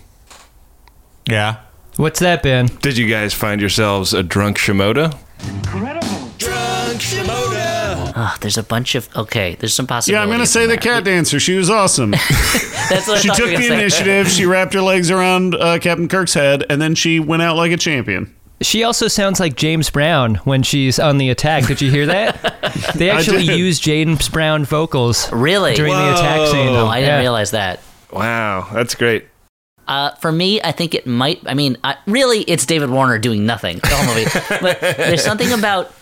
Yeah. What's that, Ben? Did you guys find yourselves a drunk Shimoda? Incredible. Drunk Shimoda. Oh, there's a bunch of... Okay, there's some possibilities. Yeah, I'm going to say the cat dancer. She was awesome. That's what she took the initiative. She wrapped her legs around Captain Kirk's head, and then she went out like a champion. She also sounds like James Brown when she's on the attack. Did you hear that? They actually use James Brown vocals. Really? During the attack scene. Oh, I didn't realize that. Wow, that's great. For me, I think it might... I mean, really, it's David Warner doing nothing the whole movie. But there's something about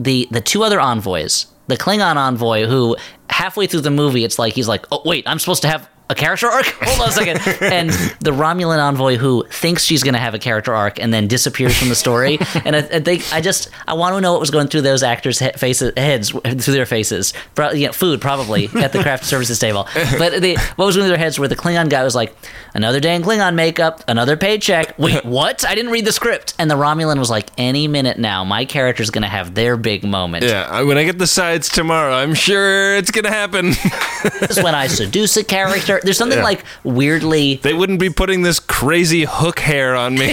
the two other envoys. The Klingon envoy, who halfway through the movie, it's like, he's like, oh, wait, I'm supposed to have a character arc? Hold on a second. And the Romulan envoy, who thinks she's going to have a character arc and then disappears from the story. And I want to know what was going through those actors' heads, through their faces. Food, probably, at the craft services table. But what was going through their heads, where the Klingon guy was like, another day in Klingon makeup, another paycheck. Wait, what? I didn't read the script. And the Romulan was like, any minute now, my character's going to have their big moment. Yeah, when I get the sides tomorrow, I'm sure it's going to happen. This is when I seduce a character. There's something like weirdly... They wouldn't be putting this crazy hook hair on me.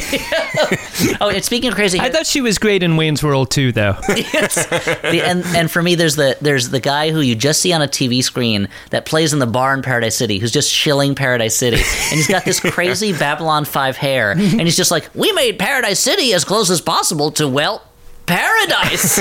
Oh, and speaking of crazy hair... I thought she was great in Wayne's World 2, though. Yes. And for me, there's the guy who you just see on a TV screen that plays in the bar in Paradise City, who's just shilling Paradise City. And he's got this crazy Babylon 5 hair. And he's just like, we made Paradise City as close as possible to, Paradise.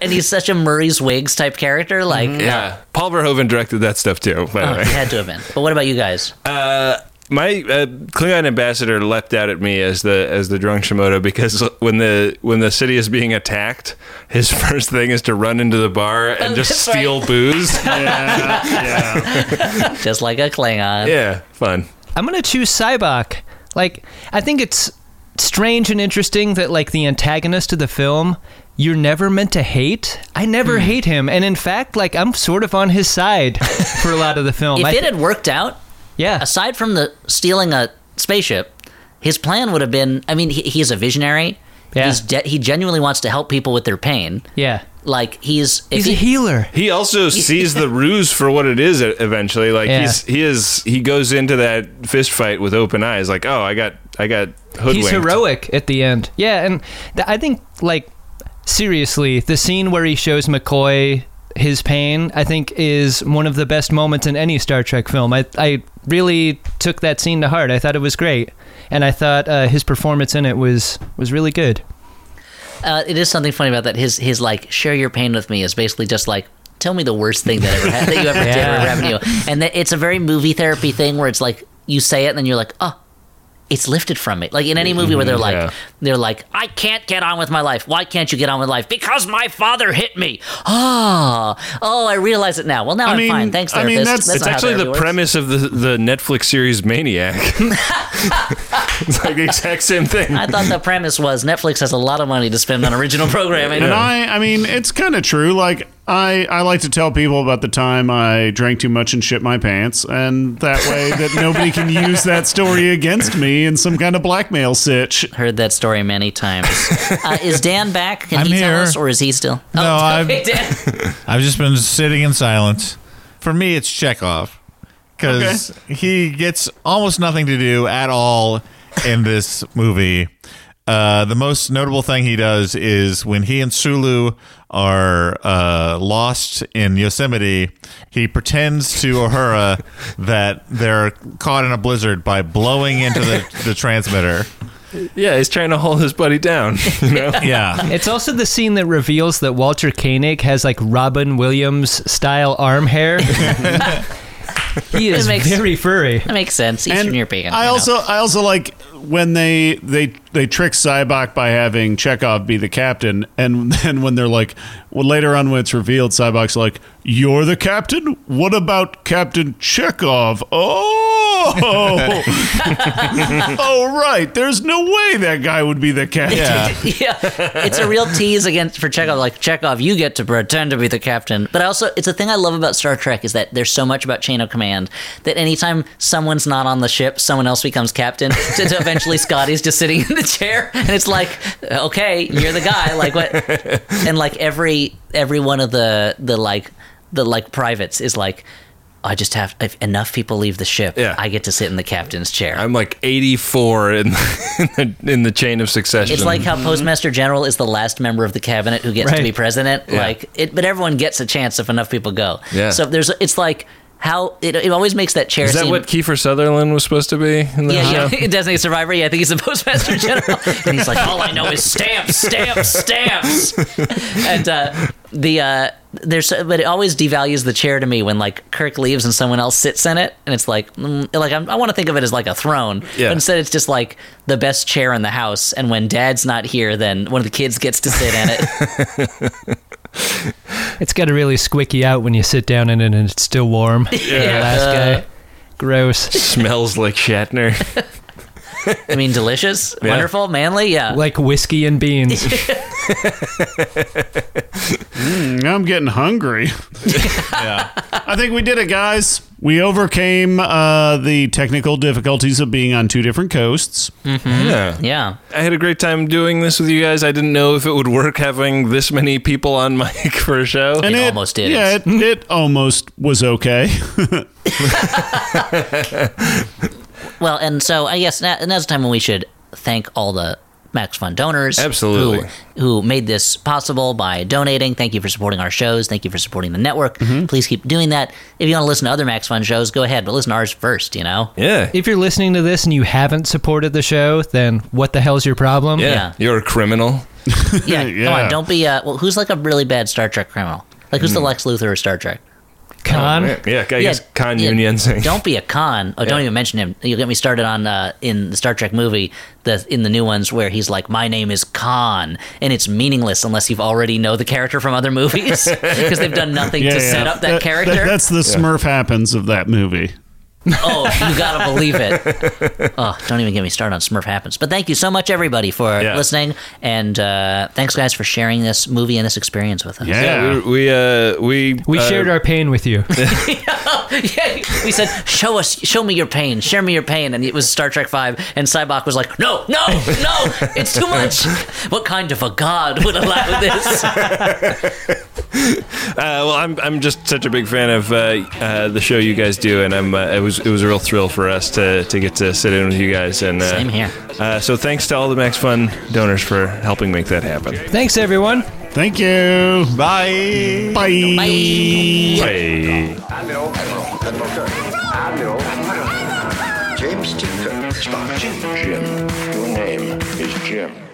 And he's such a Murray's Wigs type character. Paul Verhoeven directed that stuff too, by the way. He had to have been. But what about you guys? My Klingon ambassador leapt out at me as the drunk Shimoda, because when the city is being attacked, his first thing is to run into the bar and just steal booze. Yeah. Just like a Klingon. Yeah, fun. I'm gonna choose Sybok. Like, I think it's strange and interesting that, like, the antagonist of the film, you're never meant to hate. I never hate him, and in fact, like, I'm sort of on his side for a lot of the film. If it had worked out, aside from the stealing a spaceship, his plan would have been, I mean, he's a visionary. Yeah. He genuinely wants to help people with their pain. Yeah. Like, he's a healer. He also sees the ruse for what it is eventually. Like, he goes into that fist fight with open eyes. Like, oh, I got hoodwinked. He's heroic at the end. Yeah, and I think, like, seriously, the scene where he shows McCoy his pain, I think, is one of the best moments in any Star Trek film. I really took that scene to heart. I thought it was great. And I thought his performance in it was really good. It is something funny about that. His like, share your pain with me is basically just like, tell me the worst thing that you ever did or ever happened to you. And it's a very movie therapy thing where it's like, you say it and then you're like, oh, it's lifted from me. Like in any movie where they're like, I can't get on with my life. Why can't you get on with life? Because my father hit me. Oh, I realize it now. Well, now I'm fine. Thanks, therapist. I mean, that's actually the premise of the Netflix series Maniac. It's like the exact same thing. I thought the premise was Netflix has a lot of money to spend on original programming. And I mean, it's kind of true. Like, I like to tell people about the time I drank too much and shit my pants, and that way that nobody can use that story against me in some kind of blackmail sitch. Heard that story many times. Is Dan back? Can he tell us, or is he still? No, I've just been sitting in silence. For me, it's Chekov, because he gets almost nothing to do at all in this movie. The most notable thing he does is when he and Sulu are lost in Yosemite, he pretends to Uhura that they're caught in a blizzard by blowing into the transmitter. Yeah, he's trying to hold his buddy down, you know? Yeah. It's also the scene that reveals that Walter Koenig has, like, Robin Williams-style arm hair. He is very furry. That makes sense. Eastern European. I also like when they trick Sybok by having Chekov be the captain, and then when they're like, well, later on when it's revealed, Sybok's like, "You're the captain? What about Captain Chekov?" Oh, right. There's no way that guy would be the captain. Yeah. It's a real tease for Chekov. Like, Chekov, you get to pretend to be the captain. But also, it's a thing I love about Star Trek is that there's so much about chain of command that anytime someone's not on the ship, someone else becomes captain. So eventually, Scotty's just sitting in the chair, and it's like, okay, you're the guy. Like what? And like every one of the privates is like, I just have, if enough people leave the ship, I get to sit in the captain's chair. I'm like 84 in the chain of succession. It's like how Postmaster General is the last member of the cabinet who gets to be president. Yeah. But everyone gets a chance if enough people go. Yeah. So it's like how it always makes that chair. Is that what Kiefer Sutherland was supposed to be? In the show? Yeah. In Designated Survivor. Yeah, I think he's the Postmaster General, and he's like, all I know is stamps, and. But it always devalues the chair to me when like Kirk leaves and someone else sits in it, and it's like I want to think of it as like a throne, but instead it's just like the best chair in the house, and when Dad's not here, then one of the kids gets to sit in it. It's got to really squicky out when you sit down in it and it's still warm. The last guy, gross. Smells like Shatner. I mean, delicious, wonderful, manly, like whiskey and beans. I'm getting hungry. I think we did it, guys. We overcame the technical difficulties of being on two different coasts. Mm-hmm. Yeah. I had a great time doing this with you guys. I didn't know if it would work having this many people on mic for a show. And it almost did. Yeah, it almost was okay. Well, and so I guess now's the time when we should thank all the Max Fun donors. Absolutely. Who made this possible by donating. Thank you for supporting our shows. Thank you for supporting the network. Mm-hmm. Please keep doing that. If you want to listen to other Max Fun shows, go ahead, but listen to ours first, you know? Yeah. If you're listening to this and you haven't supported the show, then what the hell's your problem? Yeah. You're a criminal. Come on, don't be... who's like a really bad Star Trek criminal? Like, who's the Lex Luthor of Star Trek? Khan? I guess Khan Union. Don't be a Khan. Oh, don't even mention him. You'll get me started on in the Star Trek movie, in the new ones where he's like, my name is Khan, and it's meaningless unless you've already know the character from other movies because they've done nothing to set up that character. That's the Smurf happens of that movie. Oh, you gotta believe it. Oh, don't even get me started on Smurf Happens. But thank you so much, everybody, for listening, and thanks, guys, for sharing this movie and this experience with us. We shared our pain with you. We said, show me your pain, share me your pain, and it was Star Trek V, and Sybok was like, no, it's too much. What kind of a god would allow this? Well, I'm just such a big fan of the show you guys do, and it was a real thrill for us to get to sit in with you guys. And same here. So thanks to all the Max Fun donors for helping make that happen. Thanks, everyone. Thank you. Bye. Bye. Bye. Admiral James T. Kirk. Spock. Jim. Your name is Jim.